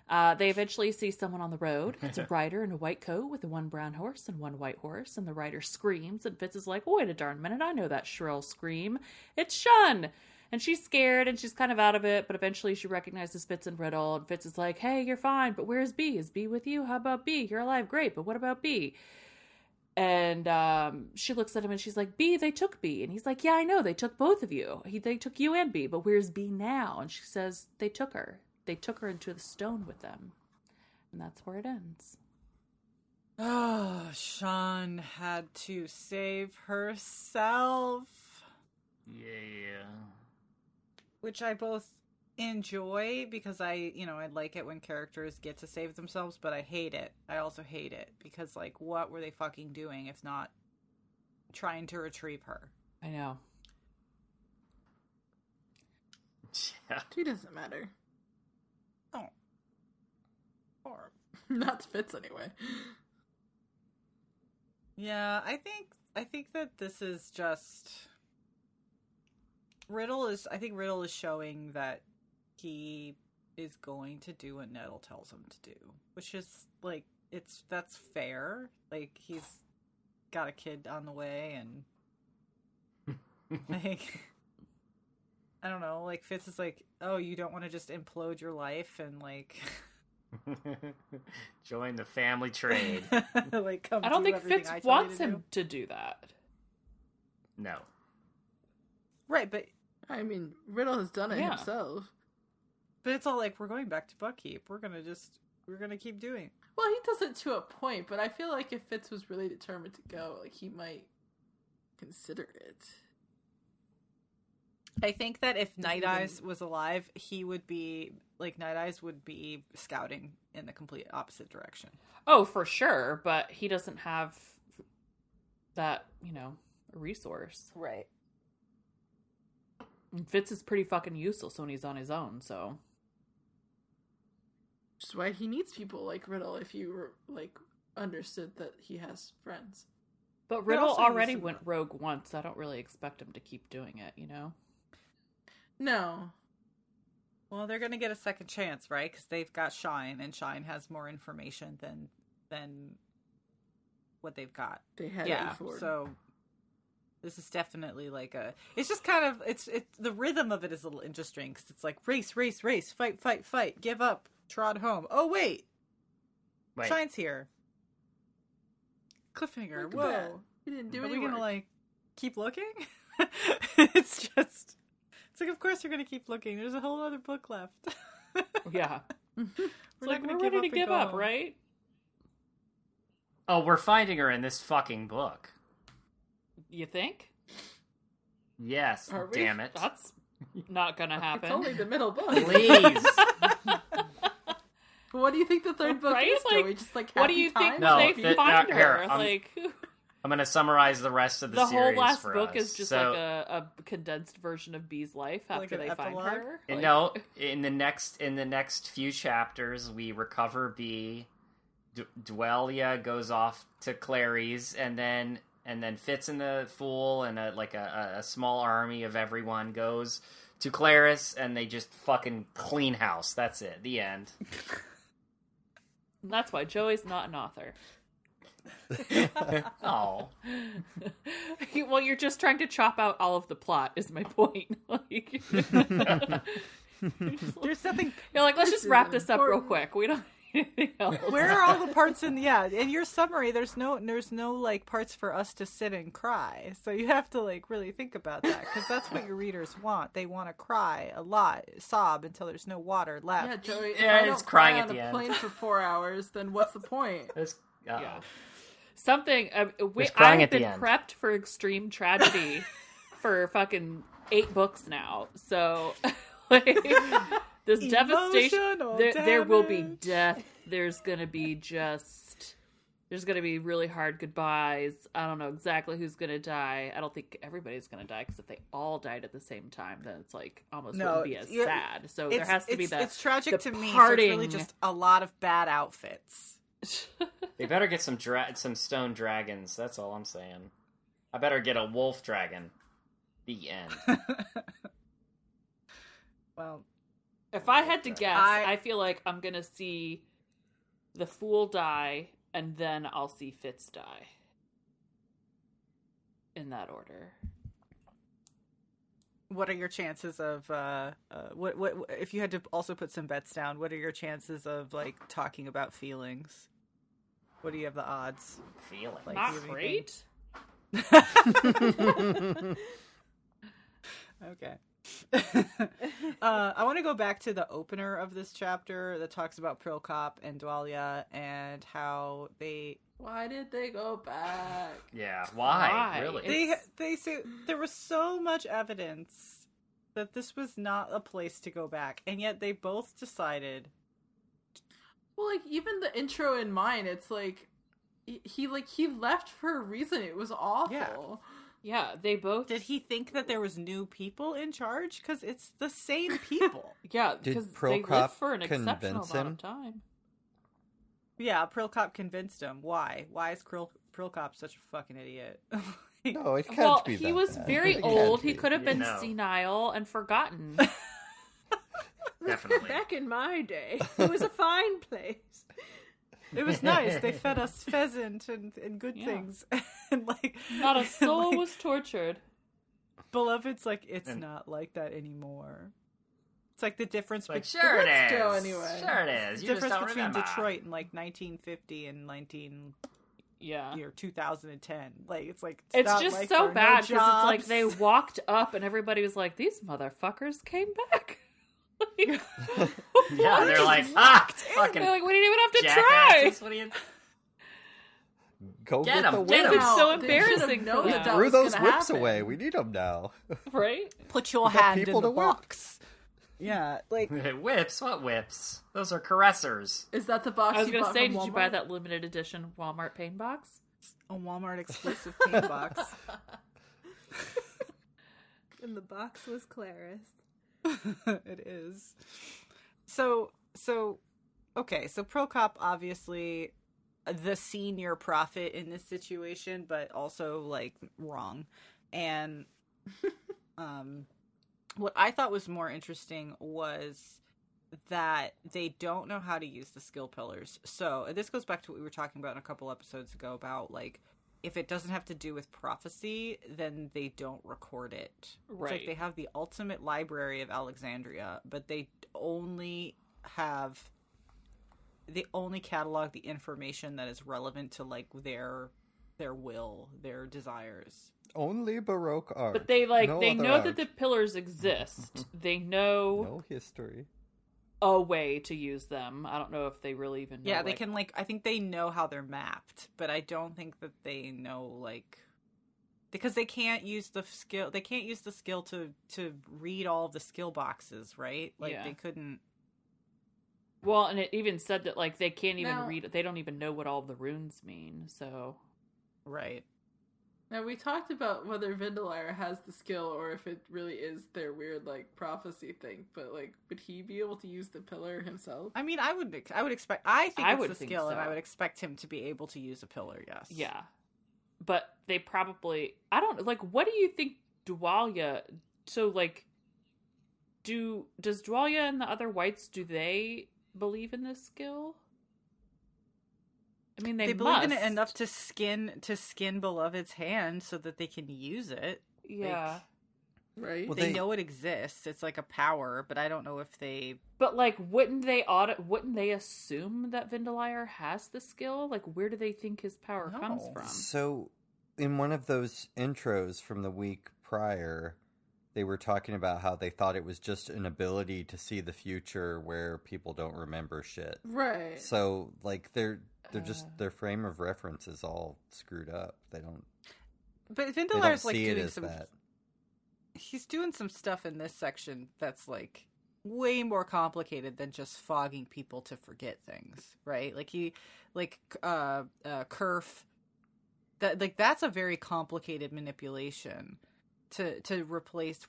They eventually see someone on the road. It's a rider in a white coat with one brown horse and one white horse. And the rider screams, and Fitz is like, wait a darn minute, I know that shrill scream. It's Shun! And she's scared, and she's kind of out of it, but eventually she recognizes Fitz and Riddle. And Fitz is like, hey, you're fine, but where's Bee? Is Bee with you? How about Bee? You're alive, great, but what about Bee? And she looks at him, and she's like, Bee, they took Bee. And he's like, yeah, I know, they took both of you. They took you and Bee, but where's Bee now? And she says, they took her. They took her into the stone with them. And that's where it ends. Oh, Shun had to save herself. Yeah. Which I both enjoy because I like it when characters get to save themselves, but I hate it. I also hate it because, like, what were they fucking doing if not trying to retrieve her? I know. Yeah. She doesn't matter. Oh. Or not Fitz anyway. Yeah, I think that this is just Riddle is showing that he is going to do what Nettle tells him to do, which is like that's fair. Like, he's got a kid on the way, and like, I don't know, like, Fitz is like, oh, you don't want to just implode your life and, like... Join the family trade. Like, come I don't do think Fitz I wants to him do. To do that. No. Right, but... I mean, Riddle has done it himself. But it's all like, we're going back to Buckkeep. We're going to keep doing it. Well, he does it to a point, but I feel like if Fitz was really determined to go, like, he might consider it. I think that if Night Eyes was alive, he would be like Night Eyes would be scouting in the complete opposite direction. Oh, for sure, but he doesn't have that, you know, resource. Right. And Fitz is pretty fucking useless when he's on his own, so. Which is why he needs people like Riddle, if you like understood that he has friends. But Riddle already went rogue once. I don't really expect him to keep doing it, you know? No. Well, they're going to get a second chance, right? Because they've got Shine, and Shine has more information than what they've got. They had it before. So this is definitely like a... It's just kind of... It's the rhythm of it is a little interesting, because it's like race, race, race, fight, fight, fight, give up, trot home. Oh, wait. Shine's here. Cliffhanger. Whoa. You didn't do any work. Are we going to, like, keep looking? It's like, of course you're going to keep looking. There's a whole other book left. Yeah. We're ready to give up, right? Oh, we're finding her in this fucking book. You think? Yes. Damn it. That's not going to happen. It's only the middle book. Please. What do you think the third book is? Like, Joey? Just like what do you think they find her? Like, I'm going to summarize the rest of the series. The whole last book is just like a condensed version of Bee's life after they find her. Like... No, in the next few chapters, we recover Bee. Dwalia goes off to Clary's, and then Fitz and the Fool and a small army of everyone goes to Clary's, and they just fucking clean house. That's it. The end. And that's why Joey's not an author. Oh. Well, you're just trying to chop out all of the plot, is my point. Like, you're like, let's just wrap this up real quick. We don't need anything else. Where are all the parts in your summary? There's no like parts for us to sit and cry. So you have to like really think about that, because that's what your readers want. They want to cry a lot, sob until there's no water left. Yeah, Joey. If I don't cry at the end. Plane for 4 hours. Then what's the point? Yeah. Something I've been prepped for extreme tragedy for fucking 8 books now, so like, this devastation, there will be death, there's gonna be really hard goodbyes. I don't know exactly who's gonna die. I don't think everybody's gonna die, because if they all died at the same time, then it's like almost wouldn't be as sad. So there has to be that. It's tragic to me. So it's really just a lot of bad outfits. They better get some stone dragons. That's all I'm saying. I better get a wolf dragon. The end. Well, if I had to guess, I feel like I'm gonna see the Fool die, and then I'll see Fitz die. In that order. What are your chances of what if you had to also put some bets down? What are your chances of like talking about feelings? What do you have the odds? Feeling. Like, not great. Okay. I want to go back to the opener of this chapter that talks about Prilcop and Dwalia and how they... Why did they go back? Yeah, why? Really? They say there was so much evidence that this was not a place to go back, and yet they both decided... Well, like, even the intro in mine, it's like he left for a reason. It was awful. Yeah, they both... Did he think that there was new people in charge? Because it's the same people. Yeah, because they lived for an exceptional amount of time. Yeah, Prilcop convinced him. Why? Why is Prilcop such a fucking idiot? No, it can't be that. Well, he was very old. He could have been senile and forgotten. Definitely. Back in my day, it was a fine place. It was nice. They fed us pheasant and good things. And like, not a soul was tortured. Beloved's like, it's not like that anymore. It's like the difference between... Sure it is. Anyway. Sure it is. You just don't remember. The difference between Detroit in like 1950 and 2010. Like, it's like... It's just like so bad, because it's like they walked up and everybody was like, these motherfuckers came back. They're like, fucking... They're like, we didn't even have to try. Go get the whips. It's so embarrassing. Yeah. Threw those whips away. We need them now. Right? Put your hand in the box. Yeah, like... Whips? What whips? Those are caressers. Is that the box you bought? I was going to say, did you buy that limited edition Walmart paint box? A Walmart exclusive paint box. And the box was Clary's. It is. So, okay, so Prokop, obviously... the senior prophet in this situation, but also like wrong. And what I thought was more interesting was that they don't know how to use the skill pillars. So this goes back to what we were talking about in a couple episodes ago about like, if it doesn't have to do with prophecy, then they don't record it. Right. It's like they have the ultimate library of Alexandria, but they only catalog the information that is relevant to like their will, their desires. Only Baroque art. But they know that the pillars exist. They know no history. A way to use them. I don't know if they really even know. Yeah, they can I think they know how they're mapped, but I don't think that they know because they can't use the skill to read all the skill boxes, right? They couldn't. Well, and it even said that, they can't even read it. They don't even know what all the runes mean, so... Right. Now, we talked about whether Vindeliar has the skill or if it really is their weird, prophecy thing, but, would he be able to use the pillar himself? I mean, I think it's the skill, so. And I would expect him to be able to use a pillar, yes. Yeah. But they probably... I don't... what do you think Dwalia... So, does Dwalia and the other whites, do they... believe in this skill? I mean, they must. Believe in it enough to skin Beloved's hand so that they can use it. Yeah. Right? Well, they know it exists. It's a power, but I don't know if they... But, wouldn't they assume that Vindeliar has the skill? Where do they think his power comes from? So, in one of those intros from the week prior... they were talking about how they thought it was just an ability to see the future where people don't remember shit. Right. So, they're just... their frame of reference is all screwed up. They don't... But Vindeliar's, doing some... that. He's doing some stuff in this section that's, way more complicated than just fogging people to forget things, right? Kerf... that's a very complicated manipulation... To replace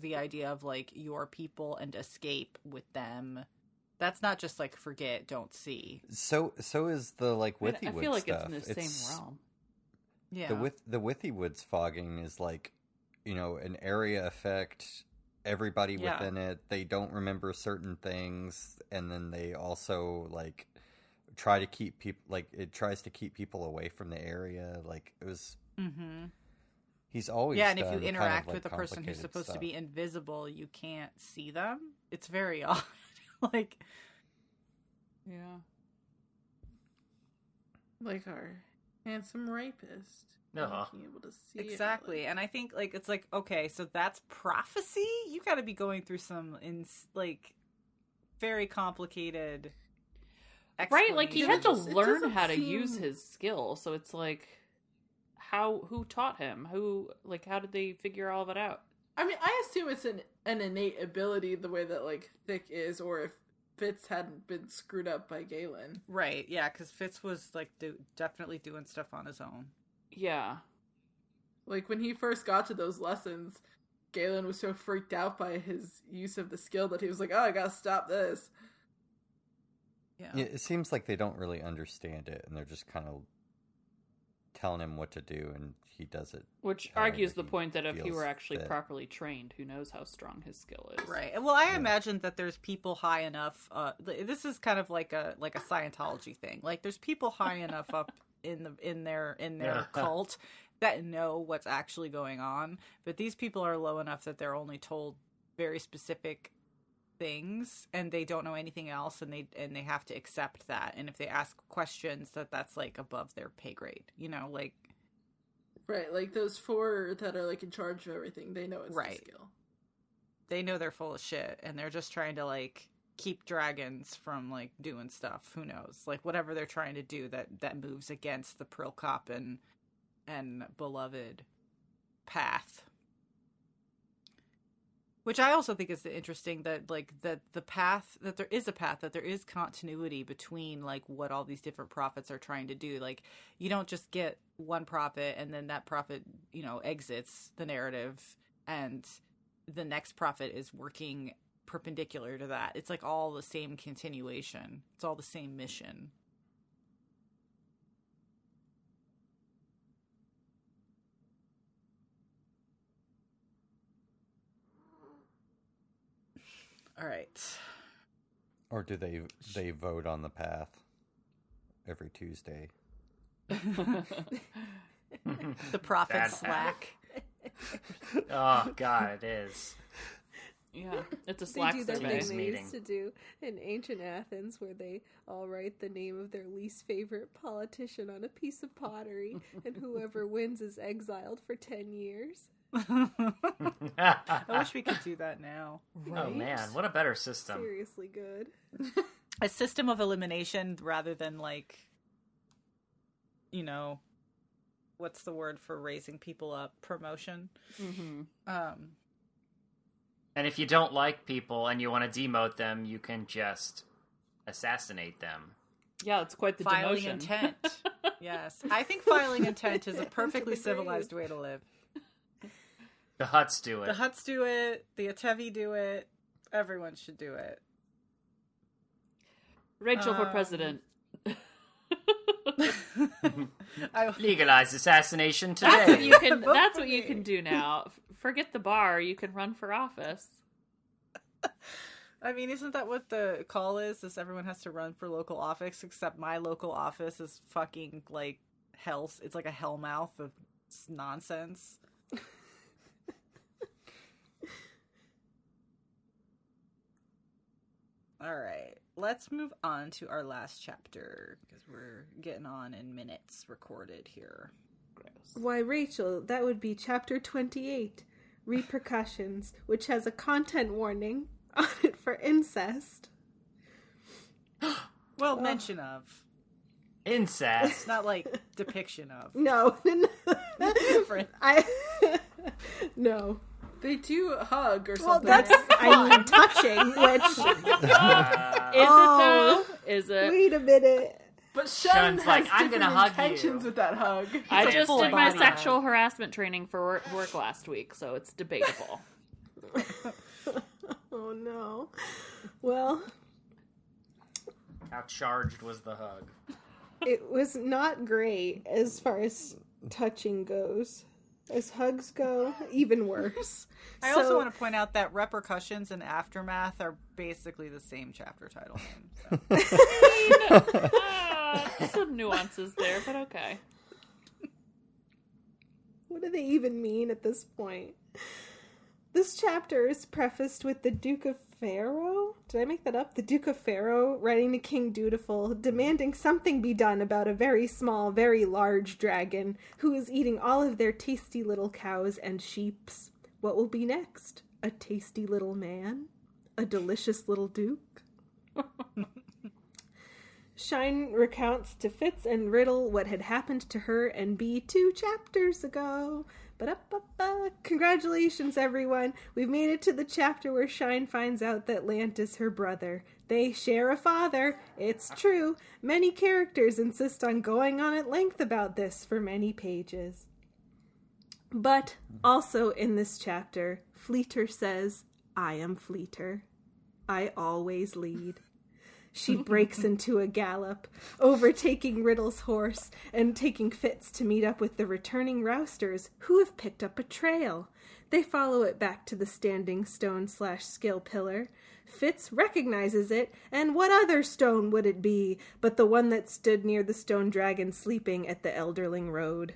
the idea of your people and escape with them, that's not just forget, don't see. So is the Withywoods stuff. I feel stuff. It's in the same realm. Yeah, the Withywoods fogging is an area effect. Everybody within it, they don't remember certain things, and then they also try to keep people it tries to keep people away from the area. It was. Mm-hmm. He's always and if you interact with a person who's supposed to be invisible, you can't see them. It's very odd. Yeah. Our handsome rapist. No. Being able to see exactly. It, and I think it's okay, so that's prophecy? You gotta be going through some very complicated explanation. Right, he had to learn how to use his skill, so it's who taught him? Who, how did they figure all of it out? I mean, I assume it's an innate ability the way that, Thick is, or if Fitz hadn't been screwed up by Galen. Right, yeah, because Fitz was, definitely doing stuff on his own. Yeah. When he first got to those lessons, Galen was so freaked out by his use of the skill that he was I gotta stop this. Yeah. It seems like they don't really understand it, and they're just kind of telling him what to do, and he does it. Which argues the point that if he were actually properly trained, who knows how strong his skill is. Right. Well, I imagine that there's people high enough... this is kind of like a Scientology thing. There's people high enough up in their cult that know what's actually going on, but these people are low enough that they're only told very specific things, and they don't know anything else, and they have to accept that. And if they ask questions, that's above their pay grade, Right, those four that are in charge of everything, they know it's right. The skill. They know they're full of shit, and they're just trying to keep dragons from, like, doing stuff. Who knows? Like, whatever they're trying to do that moves against the Prilcop and Beloved path. Which I also think is interesting that, like, that the path, that there is a path, that there is continuity between, like, what all these different prophets are trying to do. Like, you don't just get one prophet and then that prophet, you know, exits the narrative and the next prophet is working perpendicular to that. It's, like, all the same continuation. It's all the same mission. All right. Or do they vote on the path every Tuesday? The prophet that Slack. Oh God, it is. Yeah, it's a Slack survey. They do that thing they used to do in ancient Athens, where they all write the name of their least favorite politician on a piece of pottery, and whoever wins is exiled for 10 years. I wish we could do that now. Right? Oh man, what a better system. Seriously good. A system of elimination rather than, like, you know, what's the word for raising people up? Promotion. Mm-hmm. And if you don't like people and you want to demote them, you can just assassinate them. Yeah, it's quite the filing demotion. Intent. Yes. I think filing intent is a perfectly civilized way to live. The Huts do it. The Huts do it. The Atevi do it. Everyone should do it. Rachel for president. Legalize assassination today. That's what you can do now. Forget the bar. You can run for office. I mean, isn't that what the call is? Is everyone has to run for local office? Except my local office is fucking, like, hell. It's like a hellmouth of nonsense. All right, let's move on to our last chapter, because we're getting on in minutes recorded here. Gross. Why, Rachel, that would be chapter 28, Repercussions, which has a content warning on it for incest. Well, mention of. Incest? Not like depiction of. No. Different. No. They do hug or something. Well, that's, I mean, touching, which... Is it, though? Is it? Wait a minute. But Shun's like, I'm going to hug you. With that hug. I just did my sexual harassment training for work last week, so it's debatable. Oh, no. Well... How charged was the hug? It was not great as far as touching goes. As hugs go, even worse. I also want to point out that Repercussions and Aftermath are basically the same chapter title name. So. I mean, some nuances there, but okay. What do they even mean at this point? This chapter is prefaced with the Duke of Pharaoh? Did I make that up? The Duke of Pharaoh writing to King Dutiful, demanding something be done about a very small, very large dragon who is eating all of their tasty little cows and sheeps. What will be next? A tasty little man? A delicious little duke? Shine recounts to Fitz and Riddle what had happened to her and Bee 2 chapters ago. Ba-da-ba-ba. Congratulations, everyone. We've made it to the chapter where Shine finds out that Lant is her brother. They share a father. It's true. Many characters insist on going on at length about this for many pages. But also in this chapter, Fleeter says, I am Fleeter. I always lead. She breaks into a gallop, overtaking Riddle's horse and taking Fitz to meet up with the returning rousters who have picked up a trail. They follow it back to the standing stone/skill pillar. Fitz recognizes it, and what other stone would it be but the one that stood near the stone dragon sleeping at the Elderling Road?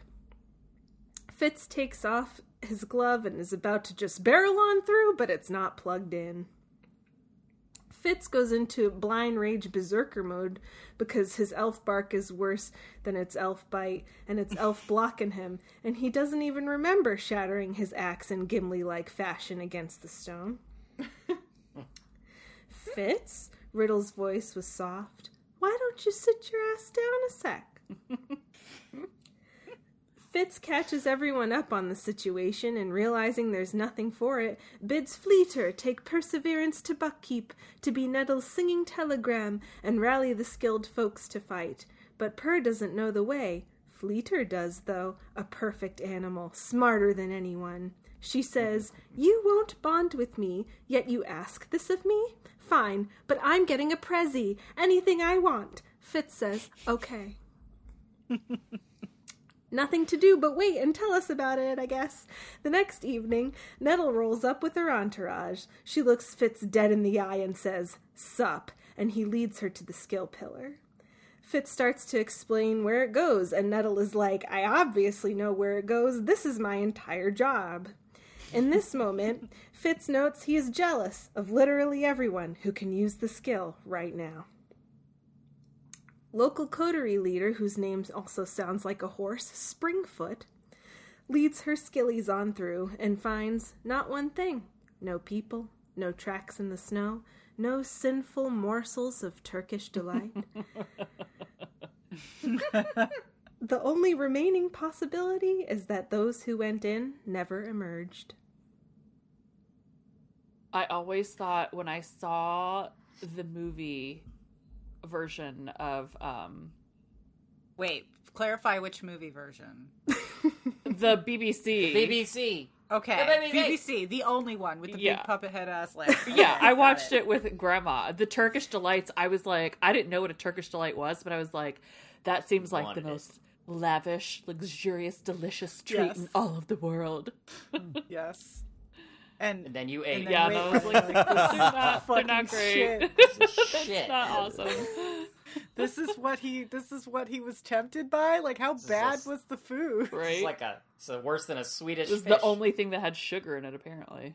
Fitz takes off his glove and is about to just barrel on through, but it's not plugged in. Fitz goes into blind rage berserker mode because his elf bark is worse than its elf bite, and it's elf blocking him, and he doesn't even remember shattering his axe in Gimli-like fashion against the stone. Fitz, Riddle's voice was soft. Why don't you sit your ass down a sec? Fitz catches everyone up on the situation and, realizing there's nothing for it, bids Fleeter take Perseverance to Buckkeep to be Nettle's singing telegram and rally the skilled folks to fight. But Per doesn't know the way. Fleeter does, though, a perfect animal, smarter than anyone. She says, "You won't bond with me, yet you ask this of me? Fine, but I'm getting a prezzy, anything I want." Fitz says, "Okay." Nothing to do but wait and tell us about it, I guess. The next evening, Nettle rolls up with her entourage. She looks Fitz dead in the eye and says, "Sup," and he leads her to the skill pillar. Fitz starts to explain where it goes, and Nettle is like, "I obviously know where it goes. This is my entire job." In this moment, Fitz notes he is jealous of literally everyone who can use the skill right now. Local coterie leader, whose name also sounds like a horse, Springfoot, leads her skillies on through and finds not one thing. No people, no tracks in the snow, no sinful morsels of Turkish delight. The only remaining possibility is that those who went in never emerged. I always thought when I saw the movie version of... Wait, clarify which movie version? The BBC. BBC. Okay, no, BBC, the only one with the big puppet head ass lamp. Yeah, I watched it with Grandma. The Turkish Delights, I was like, I didn't know what a Turkish Delight was, but I was like, that seems like the most lavish, luxurious, delicious treat in all of the world. Yes. And then you ate. Yeah, I was like, they're not great. It's not awesome. This is what he was tempted by? Like, how bad was the food? Right? It's like worse than a Swedish fish. It was the only thing that had sugar in it, apparently.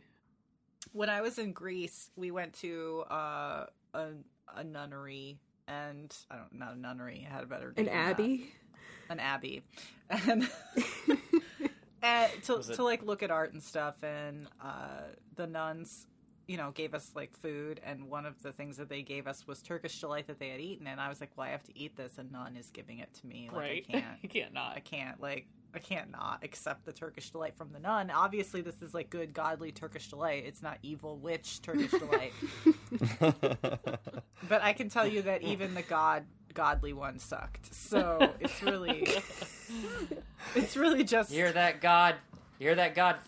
When I was in Greece, we went to a nunnery, and I had a better name. An abbey. And to like look at art and stuff, and the nuns gave us like food, and one of the things that they gave us was Turkish delight that they had eaten, and I was like, well, I have to eat this, and none is giving it to me. Like, right. I can't not accept the Turkish delight from the nun. Obviously this is like good godly Turkish delight. It's not evil witch Turkish delight. But I can tell you that even the godly one sucked. So it's really just You're that god,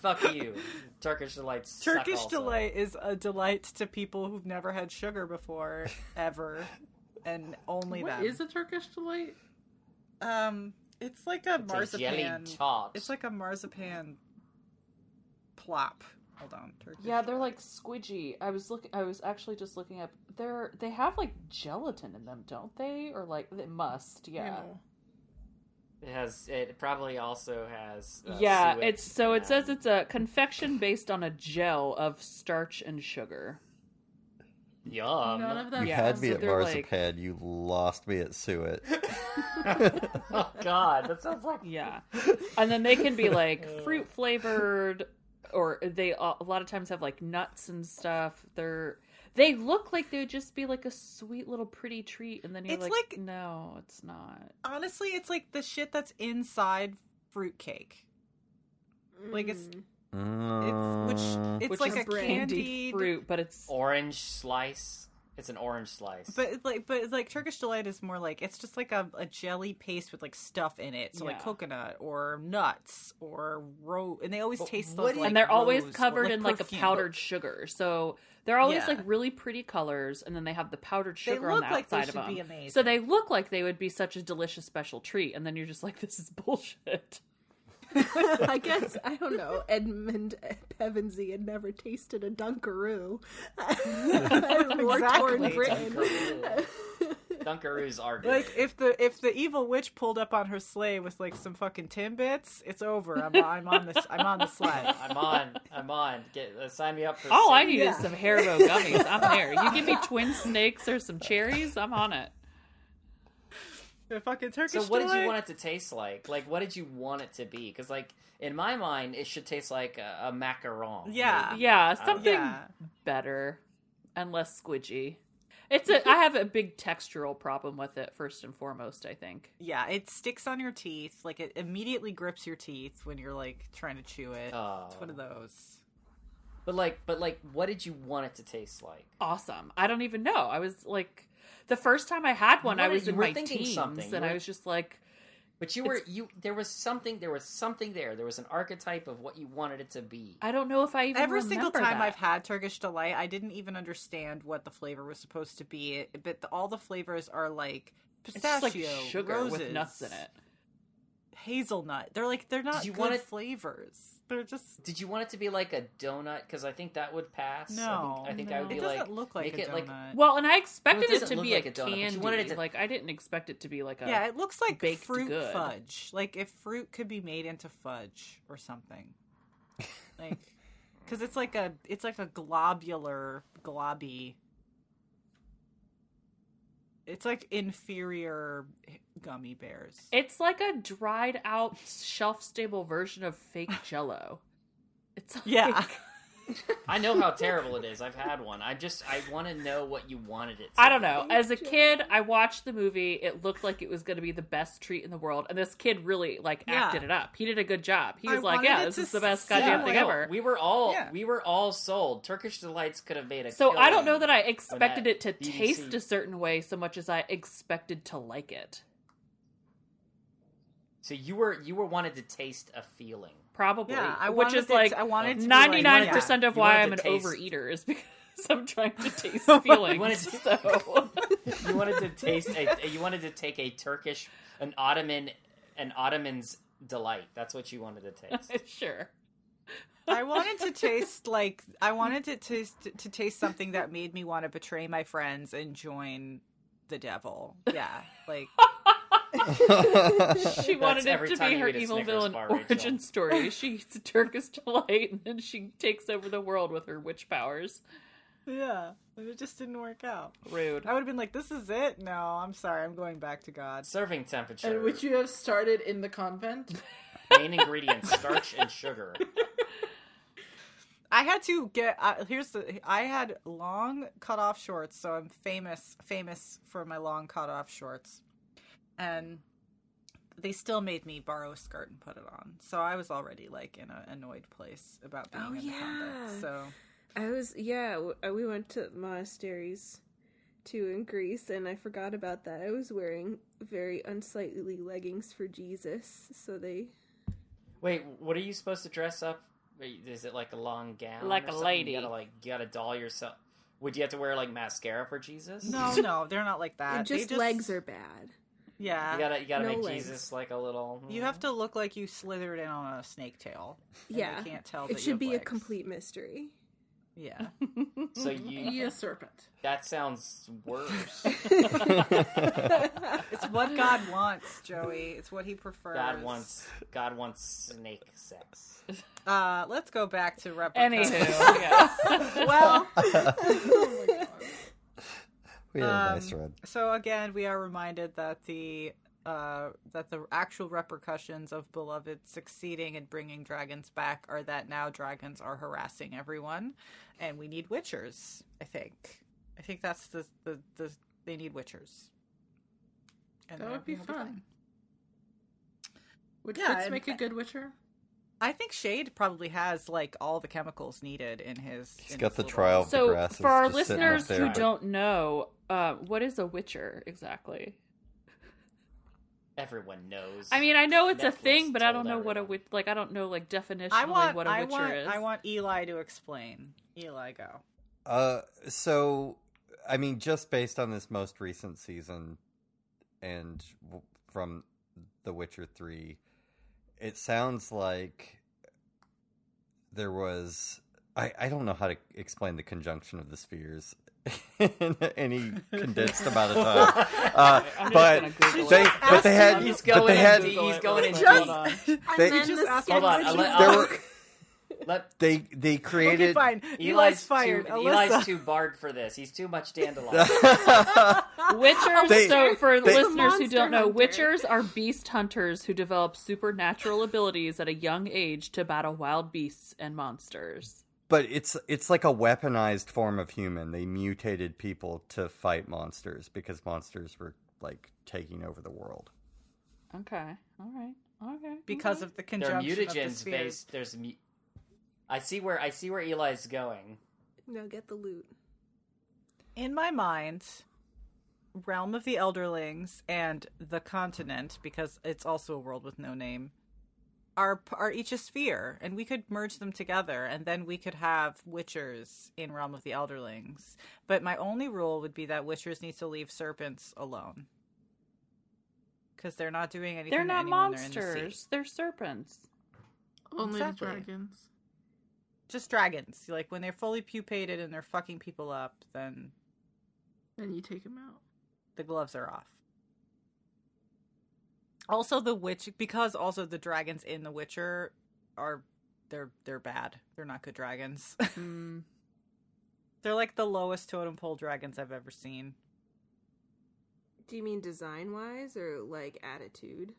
fuck you. Turkish delight sucks. Turkish delight is a delight to people who've never had sugar before, ever, and only that. What is a Turkish delight? It's like a marzipan. A jelly top. It's like a marzipan plop. Hold on, Turkish. Yeah, they're like squidgy. I was actually just looking up. They have like gelatin in them, don't they? Or like they must, yeah. It probably also has suet. It says it's a confection based on a gel of starch and sugar. Yum. None of that. You had me at marzipan. Like... You lost me at suet. Oh God, that sounds like And then they can be like fruit flavored, or they a lot of times have like nuts and stuff. They look like they would just be like a sweet little pretty treat, and then you're like, no, it's not. Honestly, it's like the shit that's inside fruitcake. Like it's like a candied fruit, but it's orange slice. It's an orange slice. But Turkish delight is more like it's just like a jelly paste with like stuff in it. So like coconut or nuts or rose, and they always taste like and they're always covered in like a powdered sugar. So they're always like really pretty colors, and then they have the powdered sugar on the outside of them. They look like they should be amazing. So they look like they would be such a delicious special treat, and then you're just like, this is bullshit. I guess, I don't know, Edmund Pevensey had never tasted a Dunkaroo. Exactly. Dunkaroos are good. Like, if the evil witch pulled up on her sleigh with like some fucking Timbits, it's over. I'm on the sled. I'm on. Sign me up for. All I need is some Haribo gummies. I'm there. You give me twin snakes or some cherries, I'm on it. The fucking Turkish delight. So what did you want it to taste like? Like, what did you want it to be? Because, like, in my mind, it should taste like a macaron. Yeah. Maybe. Yeah, something better. and less squidgy. I have a big textural problem with it, first and foremost, I think. Yeah, it sticks on your teeth. Like, it immediately grips your teeth when you're, like, trying to chew it. Oh. It's one of those. But, what did you want it to taste like? Awesome. I don't even know. I was, like, the first time I had one, I was in my teens, and I was just like... But you were, you, there was something there. There was an archetype of what you wanted it to be. I don't know if I even remember that. Every single time I've had Turkish Delight, I didn't even understand what the flavor was supposed to be. But all the flavors are like pistachio, it's like sugar roses, with nuts in it. Hazelnut. They're like, they're not good flavors. They're just... Did you want it to be like a donut? Because I think that would pass. No. I would be like... It doesn't look like a donut. Well, and I expected it to be a candy. Like, I didn't expect it to be like a... Yeah, it looks like fruit fudge. Like, if fruit could be made into fudge or something. Like, because it's like a globular, globby... It's like inferior gummy bears. It's like a dried out shelf stable version of fake Jell-O. It's like... Yeah. I know how terrible it is. I've had one. I want to know what you wanted it to be. I don't know. As a kid, I watched the movie. It looked like it was going to be the best treat in the world. And this kid really acted it up. He did a good job. He was like, yeah, this is the best goddamn thing ever. We were all sold. Turkish Delights could have made a killing. So I don't know that I expected it to taste a certain way so much as I expected to like it. So you were wanted to taste a feeling. Probably. Yeah, which is like 99% of why I'm an overeater is because I'm trying to taste feelings. You wanted to take a Turkish, an Ottoman's delight. That's what you wanted to taste. Sure. I wanted it to taste something that made me want to betray my friends and join the devil. Yeah. Like... She wanted it to be her evil villain origin story. She eats a Turkish Delight and then she takes over the world with her witch powers. Yeah, it just didn't work out. Rude. I would have been like, this is it? No, I'm sorry, I'm going back to God. Serving temperature. And would you have started in the convent? Main ingredients, starch and sugar. I had to get, I had long cut off shorts, so I'm famous for my long cut off shorts. And they still made me borrow a skirt and put it on. So I was already, like, in an annoyed place about being in convent. So I was, we went to monasteries, too, in Greece, and I forgot about that. I was wearing very unsightly leggings for Jesus, so they... Wait, what are you supposed to dress up? Is it, like, a long gown? Like a lady. You gotta doll yourself. Would you have to wear, like, mascara for Jesus? No, they're not like that. Just legs are bad. Yeah. You gotta make legs. Jesus like a little... You have to look like you slithered in on a snake tail. Yeah. You can't tell that it should be legs. A complete mystery. Yeah. So you... Be a serpent. That sounds worse. It's what God wants, Joey. It's what he prefers. God wants snake sex. Let's go back to Replica. Anywho. Yes. Well... Oh my God. We had a nice run. So again, we are reminded that the actual repercussions of Beloved succeeding in bringing dragons back are that now dragons are harassing everyone, and we need witchers. I think that's the they need witchers. And that would be fun. Would Fitz make a good witcher? I think Shade probably has, like, all the chemicals needed in his... He's got the trial of the grasses. So, for our listeners who don't know, what is a witcher, exactly? Everyone knows. I mean, I know it's a thing, but I don't know what a witcher... Like, I don't know, like, definitionally what a witcher is. I want Eli to explain. Eli, go. So, I mean, just based on this most recent season and from The Witcher 3... It sounds like there was... I don't know how to explain the conjunction of the spheres in any condensed amount of time. But they had... They created... Okay, fine. Eli's fired. Eli's too barred for this. He's too much dandelion. Witchers, so for listeners who don't know, witchers are beast hunters who develop supernatural abilities at a young age to battle wild beasts and monsters. But it's like a weaponized form of human. They mutated people to fight monsters because monsters were like taking over the world. Okay. All right. Okay. Because of the conjunction they're mutagens of the spheres. Based. There's I see where Eli's going. No, get the loot. In my mind, Realm of the Elderlings and the continent, because it's also a world with no name, are each a sphere, and we could merge them together, and then we could have Witchers in Realm of the Elderlings. But my only rule would be that Witchers need to leave serpents alone. Because they're not doing anything. They're not monsters. They're serpents. Only exactly. Dragons. Just dragons. Like, when they're fully pupated and they're fucking people up, then... Then you take them out. The gloves are off. Also, the witch... Because also the dragons in The Witcher are... They're bad. They're not good dragons. Mm. They're like the lowest totem pole dragons I've ever seen. Do you mean design-wise or, like, attitude?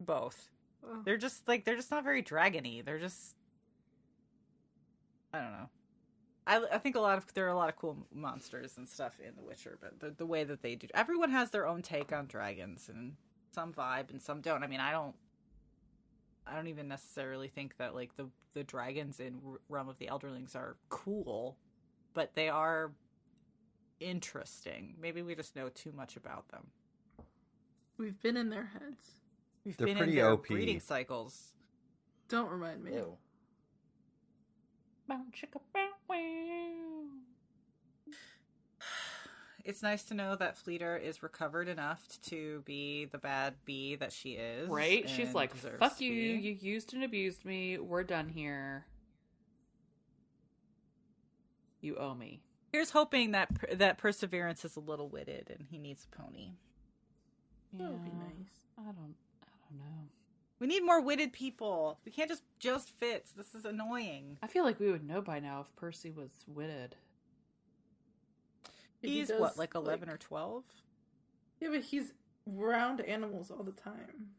Both. Oh. They're just, like... They're just not very dragon-y. They're just... I don't know. I think there are a lot of cool monsters and stuff in The Witcher, but the way that they do, everyone has their own take on dragons, and some vibe and some don't. I mean, I don't even necessarily think that like the dragons in Realm of the Elderlings are cool, but they are interesting. Maybe we just know too much about them. We've been in their heads. They're been in their OP. Breeding cycles. Don't remind me. Ew. It's nice to know that Fleeter is recovered enough to be the bad bee that she is. Right? She's like, fuck you, you used and abused me, we're done here. You owe me. Here's hoping that Perseverance is a little witted and he needs a pony. Yeah, that would be nice. I don't know. We need more witted people. We can't just Fitz. This is annoying. I feel like we would know by now if Percy was witted. He's what, like 11 or 12? Yeah, but he's around animals all the time.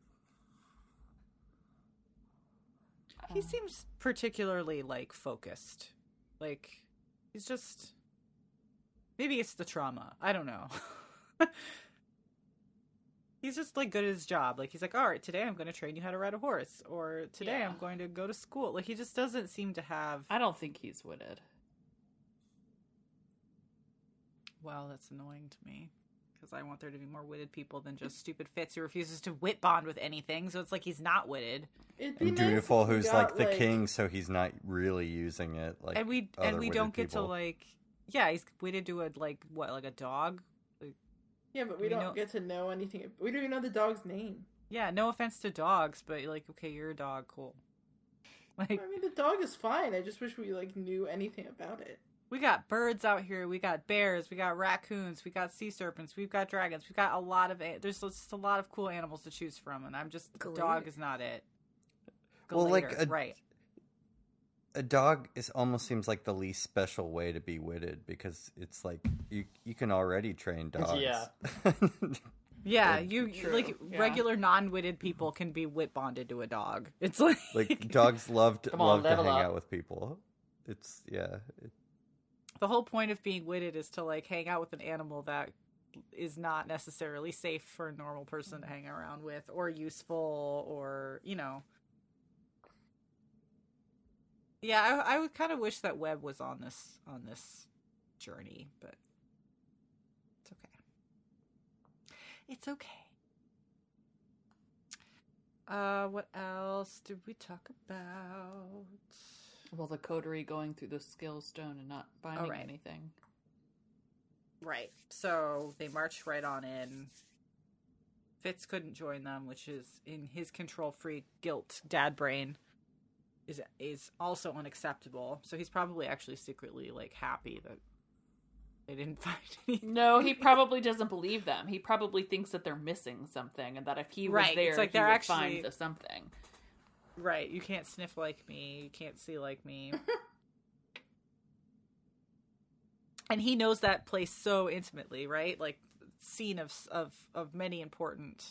He seems particularly, like, focused. Like, he's just... Maybe it's the trauma. I don't know. He's just, like, good at his job. Like, he's like, all right, today I'm going to train you how to ride a horse. Or today I'm going to go to school. Like, he just doesn't seem to have... I don't think he's witted. Well, that's annoying to me. Because I want there to be more witted people than just stupid Fitz who refuses to wit bond with anything. So it's like he's not witted. And Dutiful, who's, like, the king, so he's not really using it. Like, and we don't get to, like... Yeah, he's witted to, like a dog? Yeah, but we don't get to know anything. We don't even know the dog's name. Yeah, no offense to dogs, but like, okay, you're a dog, cool. Like, I mean, the dog is fine. I just wish we like knew anything about it. We got birds out here. We got bears. We got raccoons. We got sea serpents. We've got dragons. We've got a lot of. There's just a lot of cool animals to choose from, and I'm just Galator. Dog is not it. Galator, well, like right. A dog is almost seems like the least special way to be witted because it's like you can already train dogs. Yeah, yeah. Regular non-witted people can be wit bonded to a dog. It's like dogs love to hang out with people. It's the whole point of being witted is to like hang out with an animal that is not necessarily safe for a normal person to hang around with or useful or you know. Yeah, I would kind of wish that Webb was on this journey, but it's okay. It's okay. What else did we talk about? Well, the coterie going through the skill stone and not finding anything. Right. So they marched right on in. Fitz couldn't join them, which is in his control-free guilt dad brain. Is also unacceptable. So he's probably actually secretly like happy that they didn't find anything. No, he probably doesn't believe them. He probably thinks that they're missing something and that if he was there, it's like he would find the something. Right. You can't sniff like me. You can't see like me. And he knows that place so intimately, right? Like scene of many important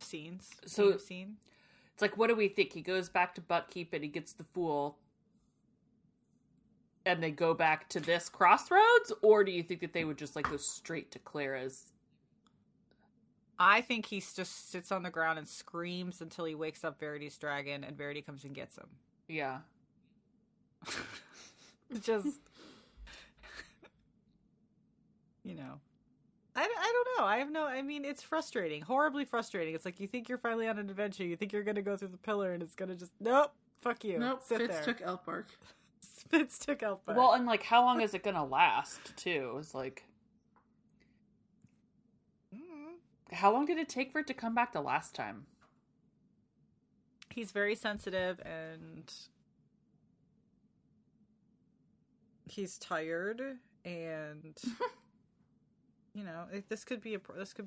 scenes. So It's like, what do we think? He goes back to Buckkeep and he gets the fool. And they go back to this crossroads? Or do you think that they would just, like, go straight to Clary's? I think he just sits on the ground and screams until he wakes up Verity's dragon and Verity comes and gets him. Yeah. Just, you know. I don't know. I have no... I mean, it's frustrating. Horribly frustrating. It's like, you think you're finally on an adventure. You think you're going to go through the pillar and it's going to just... Nope. Fuck you. Nope. Fitz took Elf bark. Fitz took Elf bark. Well, and, like, how long is it going to last, too? It's like... How long did it take for it to come back the last time? He's very sensitive and... He's tired and... You know, this could be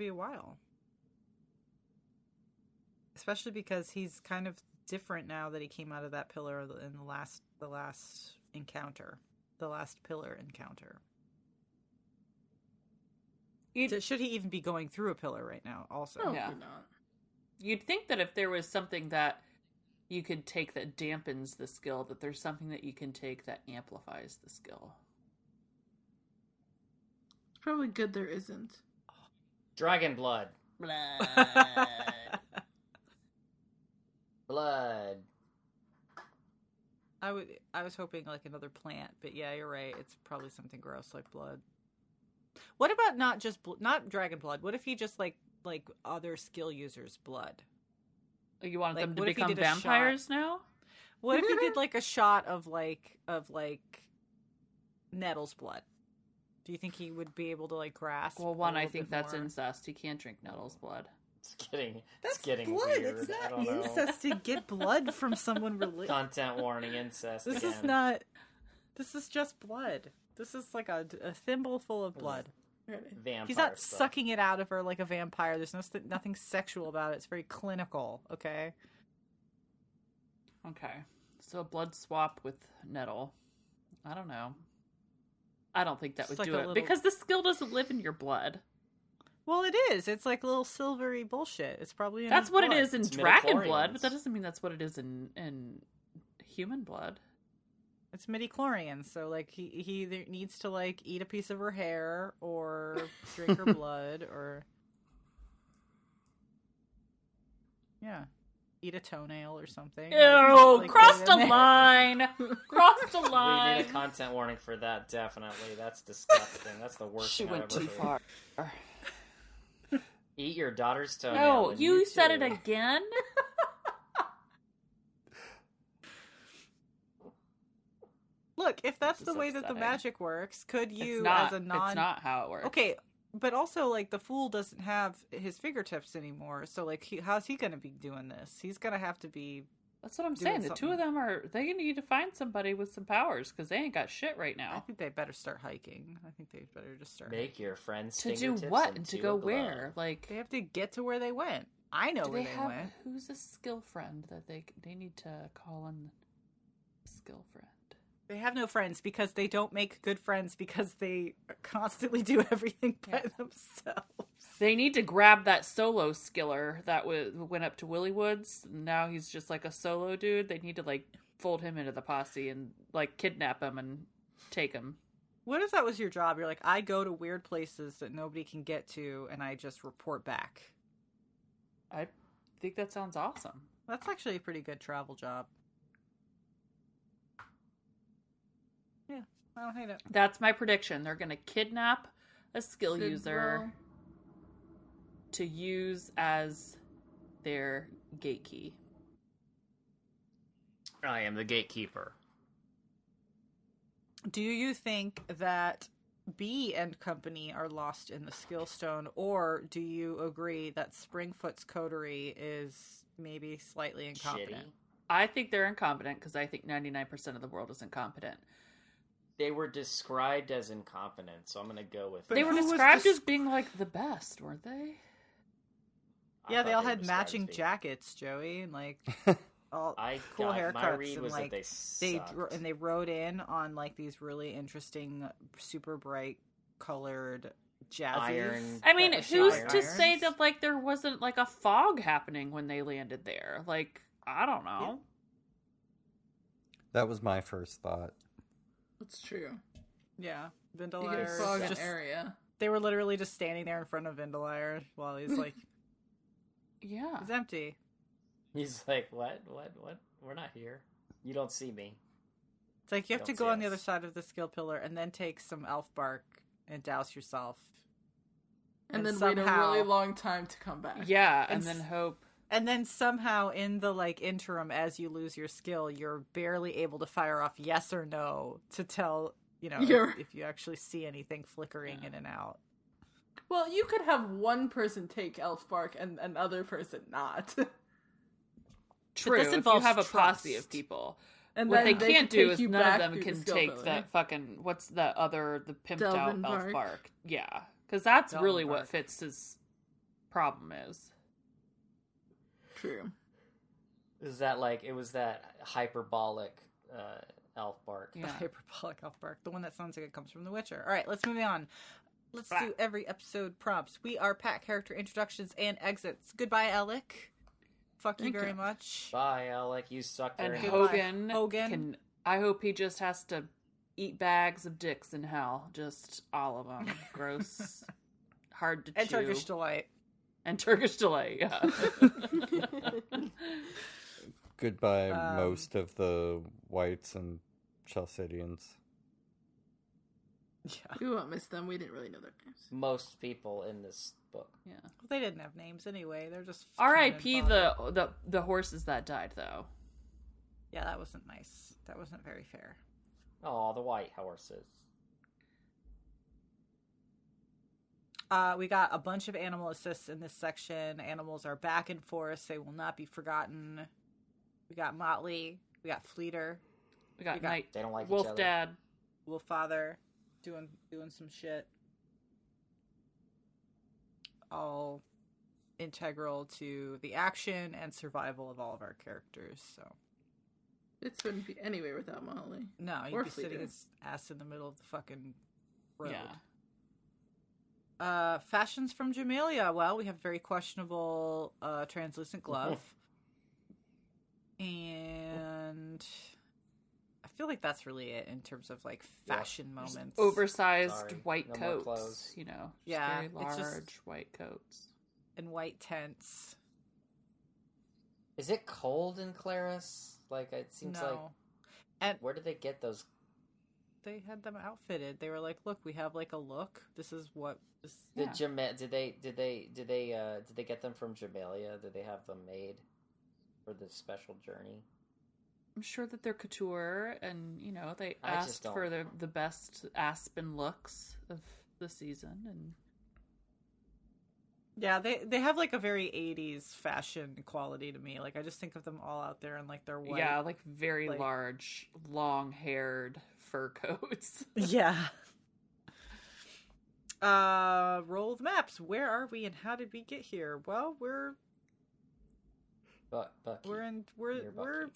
a while, especially because he's kind of different now that he came out of that pillar in the last pillar encounter. Should he even be going through a pillar right now? Also, probably not. You'd think that if there was something that you could take that dampens the skill, that there's something that you can take that amplifies the skill. Probably good there isn't. Dragon blood. Blood. I was hoping like another plant, but yeah, you're right. It's probably something gross like blood. What about not dragon blood? What if he just like other skill users' blood? You want them to become vampires now? What if he did like a shot of Nettle's blood? Do you think he would be able to, like, grasp? Well, one, I think that's incest. He can't drink Nettle's blood. It's getting blood. Weird. It's not incest to get blood from someone related. Content warning, incest. This again. Is not. This is just blood. This is like a thimble full of blood. Vampire He's not stuff. Sucking it out of her like a vampire. There's nothing sexual about it. It's very clinical. Okay. So a blood swap with Nettle. I don't know. I don't think that would do it, because the skill doesn't live in your blood. Well, it is. It's like little silvery bullshit. It's probably that's what it is in dragon blood, but that doesn't mean that's what it is in human blood. It's midichlorians, so like he either needs to like eat a piece of her hair or drink her blood or eat a toenail or something. Ew! Like, crossed a line! Crossed a line! We need a content warning for that, definitely. That's disgusting. That's the worst thing I've ever heard. She went too far. Eat your daughter's toenail. No, you said it again? Look, if that's the way that the magic works, could you as a non... It's not how it works. Okay, but also, like, the fool doesn't have his fingertips anymore. So, like, how's he going to be doing this? He's going to have to be... That's what I'm saying. The two of them they need to find somebody with some powers because they ain't got shit right now. I think they better start hiking. I think they better just start. Make your friends' fingertips. To do what? And to go where? Like, they have to get to where they went. I know where they went. Who's a skill friend that they need to call in? Skill friend. They have no friends because they don't make good friends because they constantly do everything by themselves. They need to grab that solo skiller that went up to Withywoods. Now he's just like a solo dude. They need to like fold him into the posse and like kidnap him and take him. What if that was your job? You're like, I go to weird places that nobody can get to and I just report back. I think that sounds awesome. That's actually a pretty good travel job. Yeah, I don't hate it. That's my prediction. They're going to kidnap a skill user to use as their gate key. I am the gatekeeper. Do you think that Bee and company are lost in the skill stone, or do you agree that Springfoot's coterie is maybe slightly incompetent? Shitty. I think they're incompetent because I think 99% of the world is incompetent. They were described as incompetent, so I'm going to go with that. They were described as being, like, the best, weren't they? Yeah, they all had matching jackets, Joey, and, like, all cool haircuts. My read was that they sucked. And they rode in on, like, these really interesting, super bright, colored jazzies. I mean, who's to say that, like, there wasn't, like, a fog happening when they landed there? Like, I don't know. That was my first thought. That's true. Yeah. Vindeliar's just area. They were literally just standing there in front of Vindeliar while he's like... yeah. It's empty. He's like, what? We're not here. You don't see me. It's like you have to go on the other side of the skill pillar and then take some elf bark and douse yourself. And then somehow, wait a really long time to come back. Yeah, and then hope. And then somehow in the like interim, as you lose your skill, you're barely able to fire off yes or no to tell, you know, if you actually see anything flickering in and out. Well, you could have one person take elf bark and another person not. True, this involves you have a posse of people. And what they can't do is none of them can take that fucking, what's the other, the pimped out elf bark. Yeah, because that's really what Fitz's problem is. True. Is that like, it was that hyperbolic elf bark. Yeah. The hyperbolic elf bark, the one that sounds like it comes from The Witcher. All right, let's move on. Let's do every episode prompts. We are Pat character introductions and exits. Goodbye, Ellik. Fuck you very much. Bye, Ellik. You suck very much. And Hogan. I hope he just has to eat bags of dicks in hell. Just all of them. Gross. Hard to chew. And Turkish delight. Yeah. Goodbye, most of the whites and Chalcedians. Yeah. We won't miss them. We didn't really know their names. Most people in this book. Yeah. Well, they didn't have names anyway. They're just R.I.P. the horses that died though. Yeah, that wasn't nice. That wasn't very fair. Oh, the white horses. We got a bunch of animal assists in this section. Animals are back in forest. They will not be forgotten. We got Motley. We got Fleeter. We got Knight. They don't like Wolf each other. Dad. Wolf Father. Doing some shit, all integral to the action and survival of all of our characters. So it wouldn't be anywhere without Molly. No, you'd be sitting his ass in the middle of the fucking road. Yeah. Fashions from Jamelia. Well, we have a very questionable translucent glove, and. I feel like that's really it in terms of like fashion moments. Oversized white coats, you know. Yeah, very large white coats and white tents. Is it cold in Clary's? Like it seems like. And where did they get those? They had them outfitted. They were like, "Look, we have like a look. This is what." Did they get them from Jamelia? Did they have them made for this special journey? I'm sure that they're couture, and you know they asked for the best aspen looks of the season, and yeah, they have like a very '80s fashion quality to me. Like I just think of them all out there in like their white, like very large, long-haired fur coats. Yeah. Roll the maps. Where are we, and how did we get here? Well, we're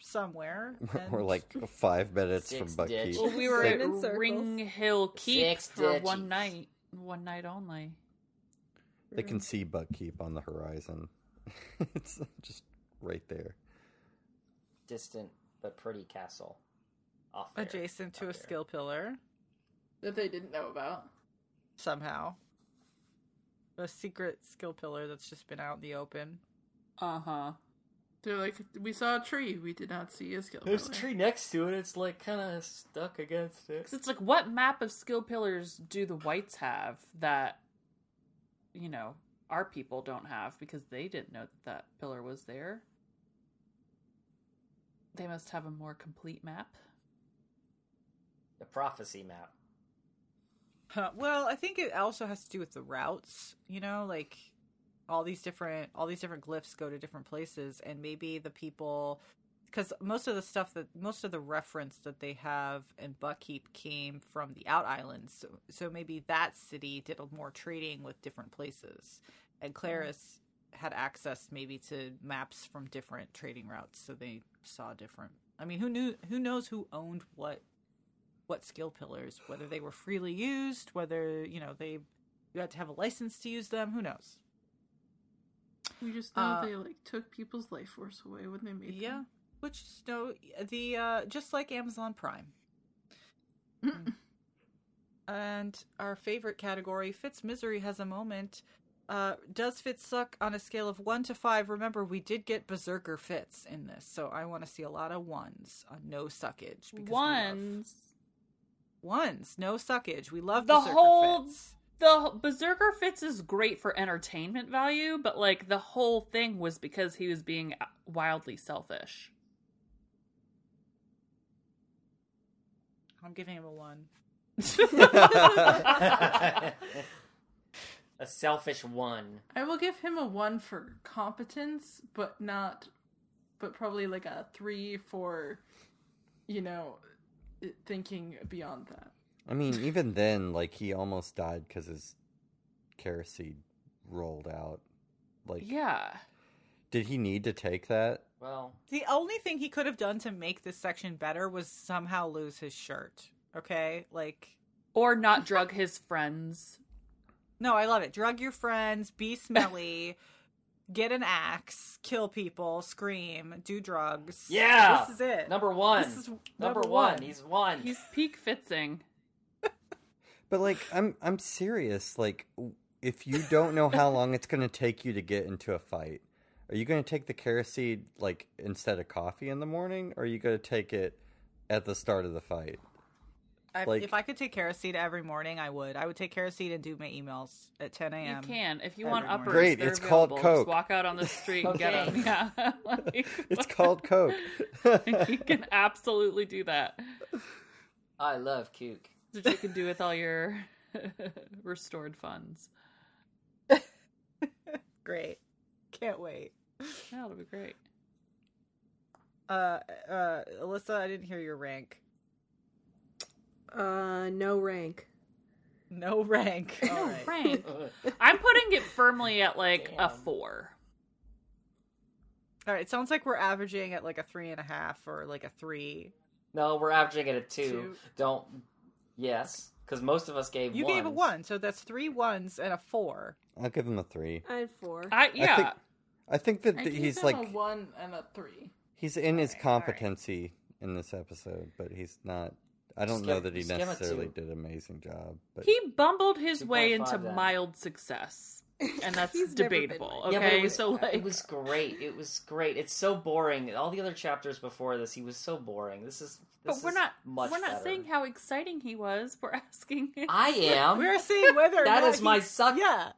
somewhere. And... we're like 5 minutes from Buckkeep. Well, we were at Ring Hill Keep for one night only. They can see Buckkeep on the horizon. It's just right there. Distant but pretty castle, adjacent to a skill pillar that they didn't know about somehow. A secret skill pillar that's just been out in the open. Uh huh. They're like, we saw a tree. We did not see a skill pillar. There's a tree next to it. It's like kind of stuck against it. 'Cause it's like, what map of skill pillars do the whites have that, you know, our people don't have because they didn't know that that pillar was there? They must have a more complete map. The prophecy map. Well, I think it also has to do with the routes, you know, like... All these different glyphs go to different places, and maybe the people, because most of the reference that they have in Buckkeep came from the out islands, so maybe that city did more trading with different places, and Clary's had access maybe to maps from different trading routes, so they saw different. I mean, who knows who owned what skill pillars, whether they were freely used, whether you had to have a license to use them, who knows. We just know they like took people's life force away when they made them. Which is just like Amazon Prime. And our favorite category, Fitz Misery Has a Moment. Does Fitz suck on a scale of 1 to 5? Remember, we did get Berserker Fitz in this, so I want to see a lot of ones on no suckage. Because ones, no suckage. We love the Berserker Fitz. The Berserker Fitz is great for entertainment value, but like the whole thing was because he was being wildly selfish. I'm giving him a 1. A selfish 1. I will give him a 1 for competence, but probably like a 3 for, thinking beyond that. I mean, even then, like, he almost died because his kerosene rolled out. Like, yeah. Did he need to take that? Well, the only thing he could have done to make this section better was somehow lose his shirt. Okay? Like, or not drug his friends. No, I love it. Drug your friends, be smelly, get an axe, kill people, scream, do drugs. Yeah! This is it. Number one. He's one. He's peak Fitzing. But, like, I'm serious. Like, if you don't know how long it's going to take you to get into a fight, are you going to take the kerosene, like, instead of coffee in the morning? Or are you going to take it at the start of the fight? If I could take kerosene every morning, I would. I would take kerosene and do my emails at 10 a.m. You can. If you want uppers, great. It's available. Called Coke. Just walk out on the street and get them. Yeah. It's called Coke. You can absolutely do that. I love Coke. That you can do with all your restored funds. Great. Can't wait. That'll be great. Alyssa, I didn't hear your rank. No rank. All right. I'm putting it firmly at like a 4. All right. It sounds like we're averaging at like a 3.5 or like a 3. No, we're averaging at a 2. Don't. Yes, because most of us gave 1. You gave a 1, so that's 3 1s and a 4. I'll give him a 3. I had 4. I think he's like a 1 and a 3. He's in his competency in this episode, but he's not. I don't know that he necessarily did an amazing job. But he bumbled his way into mild success, and that's debatable. Okay, yeah, it was great. It was great. It's so boring. All the other chapters before this, he was so boring. We're not saying how exciting he was. We're asking. I am. We're seeing whether that is my suck. Yeah,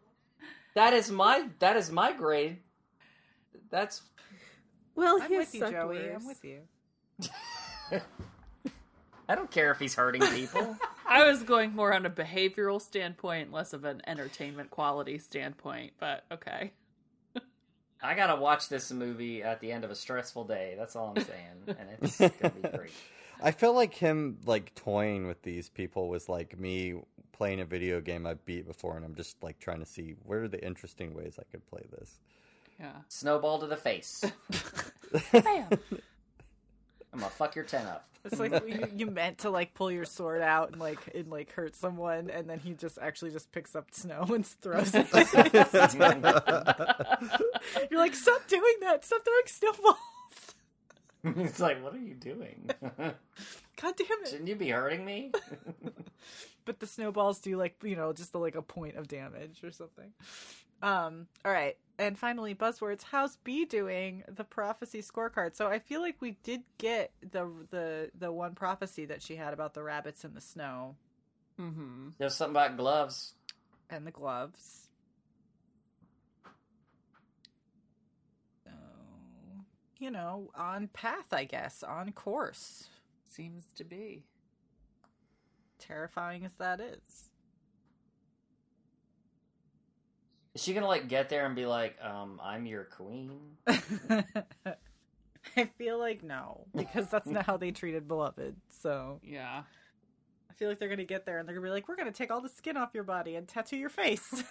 that is my grade. That's I'm with you, Joey. I'm with you. I don't care if he's hurting people. I was going more on a behavioral standpoint, less of an entertainment quality standpoint, but okay. I gotta watch this movie at the end of a stressful day. That's all I'm saying, and it's gonna be great. I feel like him like toying with these people was like me playing a video game I beat before, and I'm just like trying to see where are the interesting ways I could play this. Yeah, snowball to the face. Bam. I'm gonna fuck your 10 up. It's like you meant to like pull your sword out and hurt someone, and then he just actually just picks up snow and throws it. You're like, stop doing that! Stop throwing snowballs. It's like, what are you doing? God damn it! Shouldn't you be hurting me? But the snowballs do just like a point of damage or something. All right. And finally, buzzwords. How's Bee doing the prophecy scorecard? So I feel like we did get the one prophecy that she had about the rabbits in the snow. Mm-hmm. There's something about gloves. And the gloves. So, on path, I guess. On course. Seems to be. Terrifying as that is. Is she going to, like, get there and be like, I'm your queen? I feel like no, because that's not how they treated Beloved, so. Yeah. I feel like they're going to get there and they're going to be like, we're going to take all the skin off your body and tattoo your face.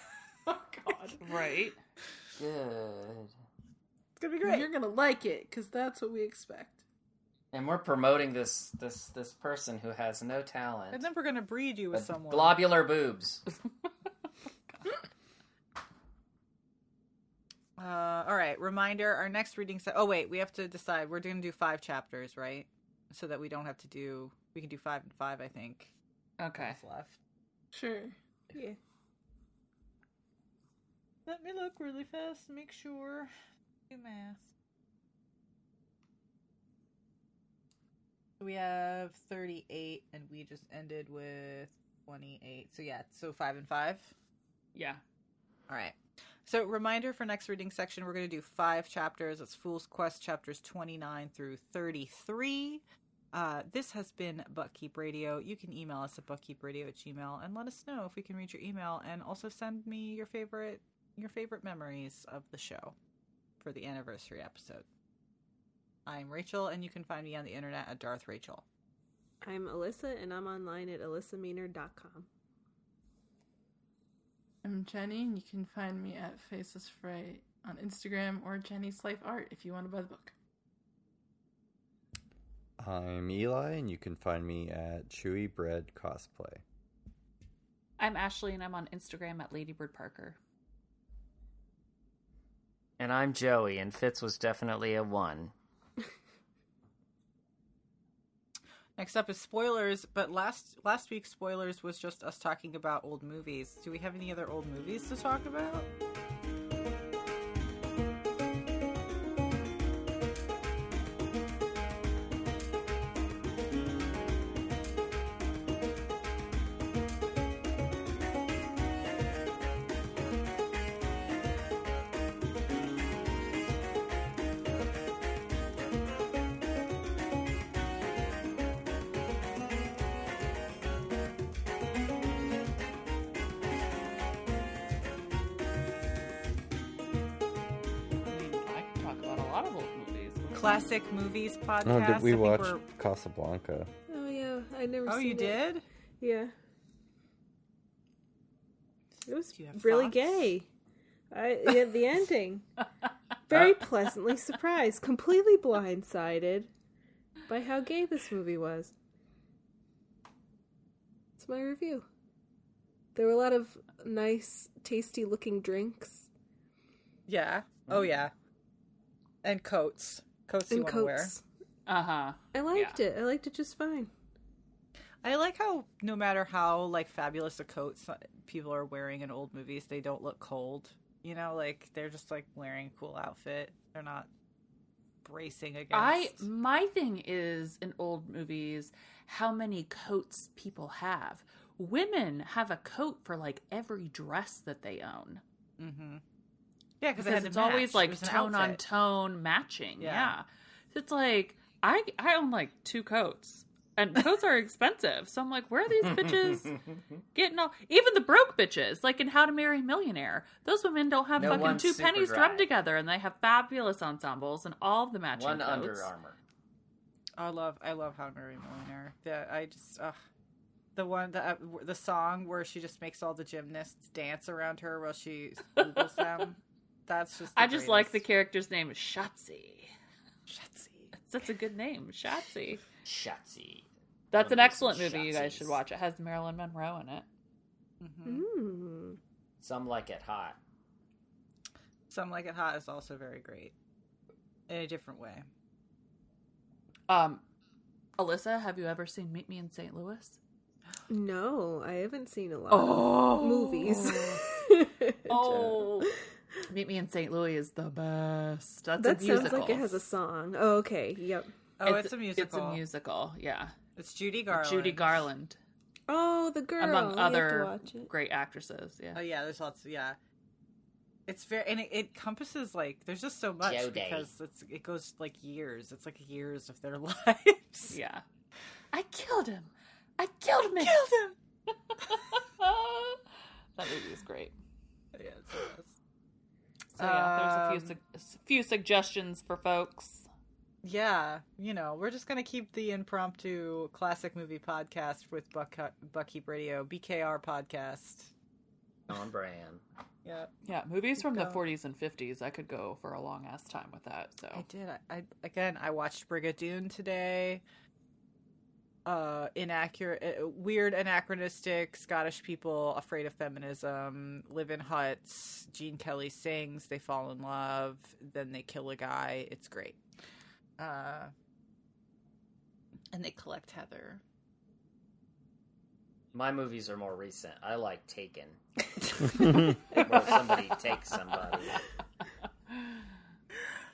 Oh, God. Right. Good. It's going to be great. You're going to like it, because that's what we expect. And we're promoting this person who has no talent. And then we're going to breed you with someone. Globular boobs. All right. Reminder, our next reading set. Oh, wait, we have to decide. We're going to do 5 chapters, right? So that we don't have to do, we can do 5 and 5, I think. Okay. Left. Sure. Yeah. Let me look really fast. Make sure. Do math. We have 38, and we just ended with 28. So yeah, so 5 and 5. Yeah. All right. So reminder for next reading section, we're going to do 5 chapters. That's Fool's Quest chapters 29 through 33. This has been Buckkeep Radio. You can email us at buckkeepradio@gmail.com and let us know if we can read your email, and also send me your favorite memories of the show for the anniversary episode. I'm Rachel, and you can find me on the internet at Darth Rachel. I'm Alyssa, and I'm online at AlyssaMaynard.com. I'm Jenny, and you can find me at Faceless Fray on Instagram, or Jenny's Life Art if you want to buy the book. I'm Eli, and you can find me at Chewy Bread Cosplay. I'm Ashley, and I'm on Instagram at Ladybird Parker. And I'm Joey, and Fitz was definitely a 1. Next up is spoilers, but last week's spoilers was just us talking about old movies. Do we have any other old movies to talk about? Classic movies podcast. Oh, did we watch Casablanca? Oh yeah, I never. Oh, seen you it. Did? Yeah, it was really thoughts? Gay. Yeah, the ending. Very pleasantly surprised, completely blindsided by how gay this movie was. It's my review. There were a lot of nice, tasty-looking drinks. Yeah. Oh yeah. And coats. Coats you want to wear. Uh-huh. I liked it. I liked it just fine. I like how no matter how like fabulous the coats people are wearing in old movies, they don't look cold. You know, like they're just like wearing a cool outfit. They're not bracing against. My thing is in old movies how many coats people have. Women have a coat for like every dress that they own. Mm-hmm. Yeah, because it's always like tone on tone matching. Yeah. It's like, I own like 2 coats. And coats are expensive. So I'm like, where are these bitches getting all... Even the broke bitches, like in How to Marry a Millionaire. Those women don't have fucking 2 pennies drummed together. And they have fabulous ensembles and all of the matching coats. One Under Armour. I love How to Marry a Millionaire. The one, the song where she just makes all the gymnasts dance around her while she Googles them. That's just I just greatest. Like the character's name is Shotzi. That's a good name, Shotzi. That's an excellent movie. Shotsies. You guys should watch. It has Marilyn Monroe in it. Mm-hmm. Some Like It Hot. Some Like It Hot is also very great in a different way. Alyssa, have you ever seen Meet Me in St. Louis? No, I haven't seen a lot of movies. Oh. Meet Me in St. Louis is the best. That sounds like it has a song. Oh, okay. Yep. Oh, it's a musical. It's a musical, yeah. It's Judy Garland. Oh, the girl. Among other great actresses, yeah. Oh, yeah, there's lots, yeah. It's very, and it encompasses, like, there's just so much because it goes, like, years. It's, like, years of their lives. Yeah. I killed him! That movie is great. Yeah, it's the best. So yeah, there's a few suggestions for folks. Yeah, you know, we're just going to keep the impromptu classic movie podcast with Buckkeep Radio, BKR podcast. On brand. Yeah. Yeah, movies keep from going. The 40s and 50s. I could go for a long ass time with that. So I did. I watched Brigadoon today. inaccurate, weird, anachronistic Scottish people afraid of feminism, live in huts, Gene Kelly sings, they fall in love, then they kill a guy. It's great. And they collect heather. My movies are more recent. I like Taken. Where somebody takes somebody.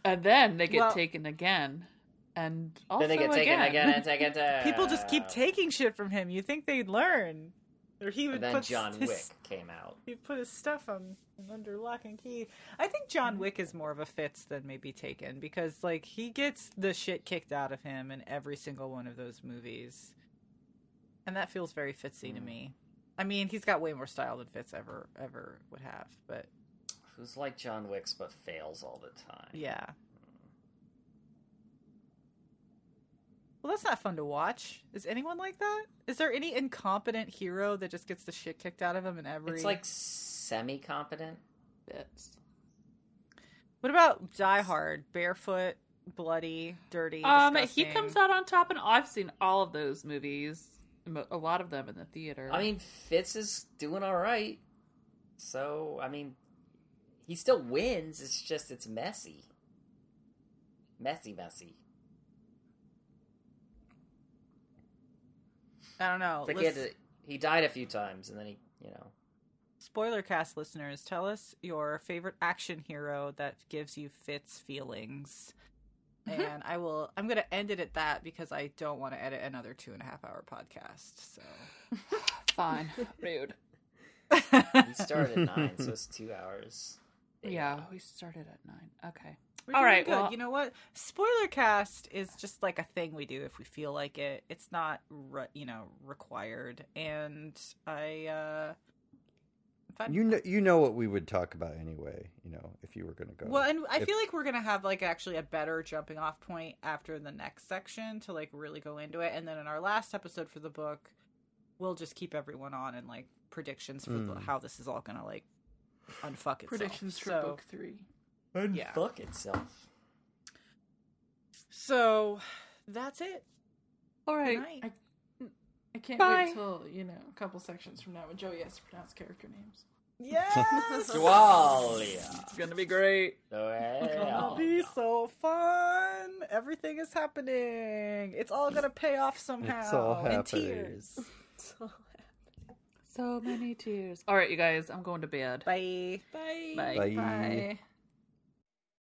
And then they get taken again. And also then they get taken again and taken again. People just keep taking shit from him. You think they'd learn. Or he would. And then John Wick came out. He put his stuff on under lock and key. I think John Wick is more of a Fitz than maybe Taken, because like he gets the shit kicked out of him in every single one of those movies. And that feels very Fitzy to me. I mean, he's got way more style than Fitz ever would have, but... Who's like John Wick but fails all the time. Yeah. Well, that's not fun to watch. Is anyone like that? Is there any incompetent hero that just gets the shit kicked out of him in every... It's like semi-competent bits. What about Die Hard? Barefoot, bloody, dirty, disgusting. He comes out on top, and I've seen all of those movies. A lot of them in the theater. I mean, Fitz is doing all right. So, I mean, he still wins. It's just, it's messy. Messy. I don't know. Like he died a few times, and then he, you know. Spoiler cast listeners, tell us your favorite action hero that gives you Fitz feelings. And I'm going to end it at that because I don't want to edit another 2.5 hour podcast. So fine. Rude. We started at 9, so it's 2 hours. Yeah, we started at 9. Okay. All right. Good. Well, you know what? Spoiler cast is just like a thing we do if we feel like it. It's not, required. And You know what we would talk about anyway, if you were going to go. Well, and I feel like we're going to have, actually a better jumping off point after the next section to, really go into it. And then in our last episode for the book, we'll just keep everyone on and, predictions for how this is all going to, unfuck itself. Predictions for book 3. Unfuck itself. So, that's it. All right. I can't wait till, a couple sections from now when Joey has to pronounce character names. Yes! Dwalia. It's gonna be great. It's gonna be so fun. Everything is happening. It's all gonna pay off somehow. It's all happening. And tears. It's all happening. So many tears. All right, you guys, I'm going to bed. Bye. Bye. Bye. Bye. Bye.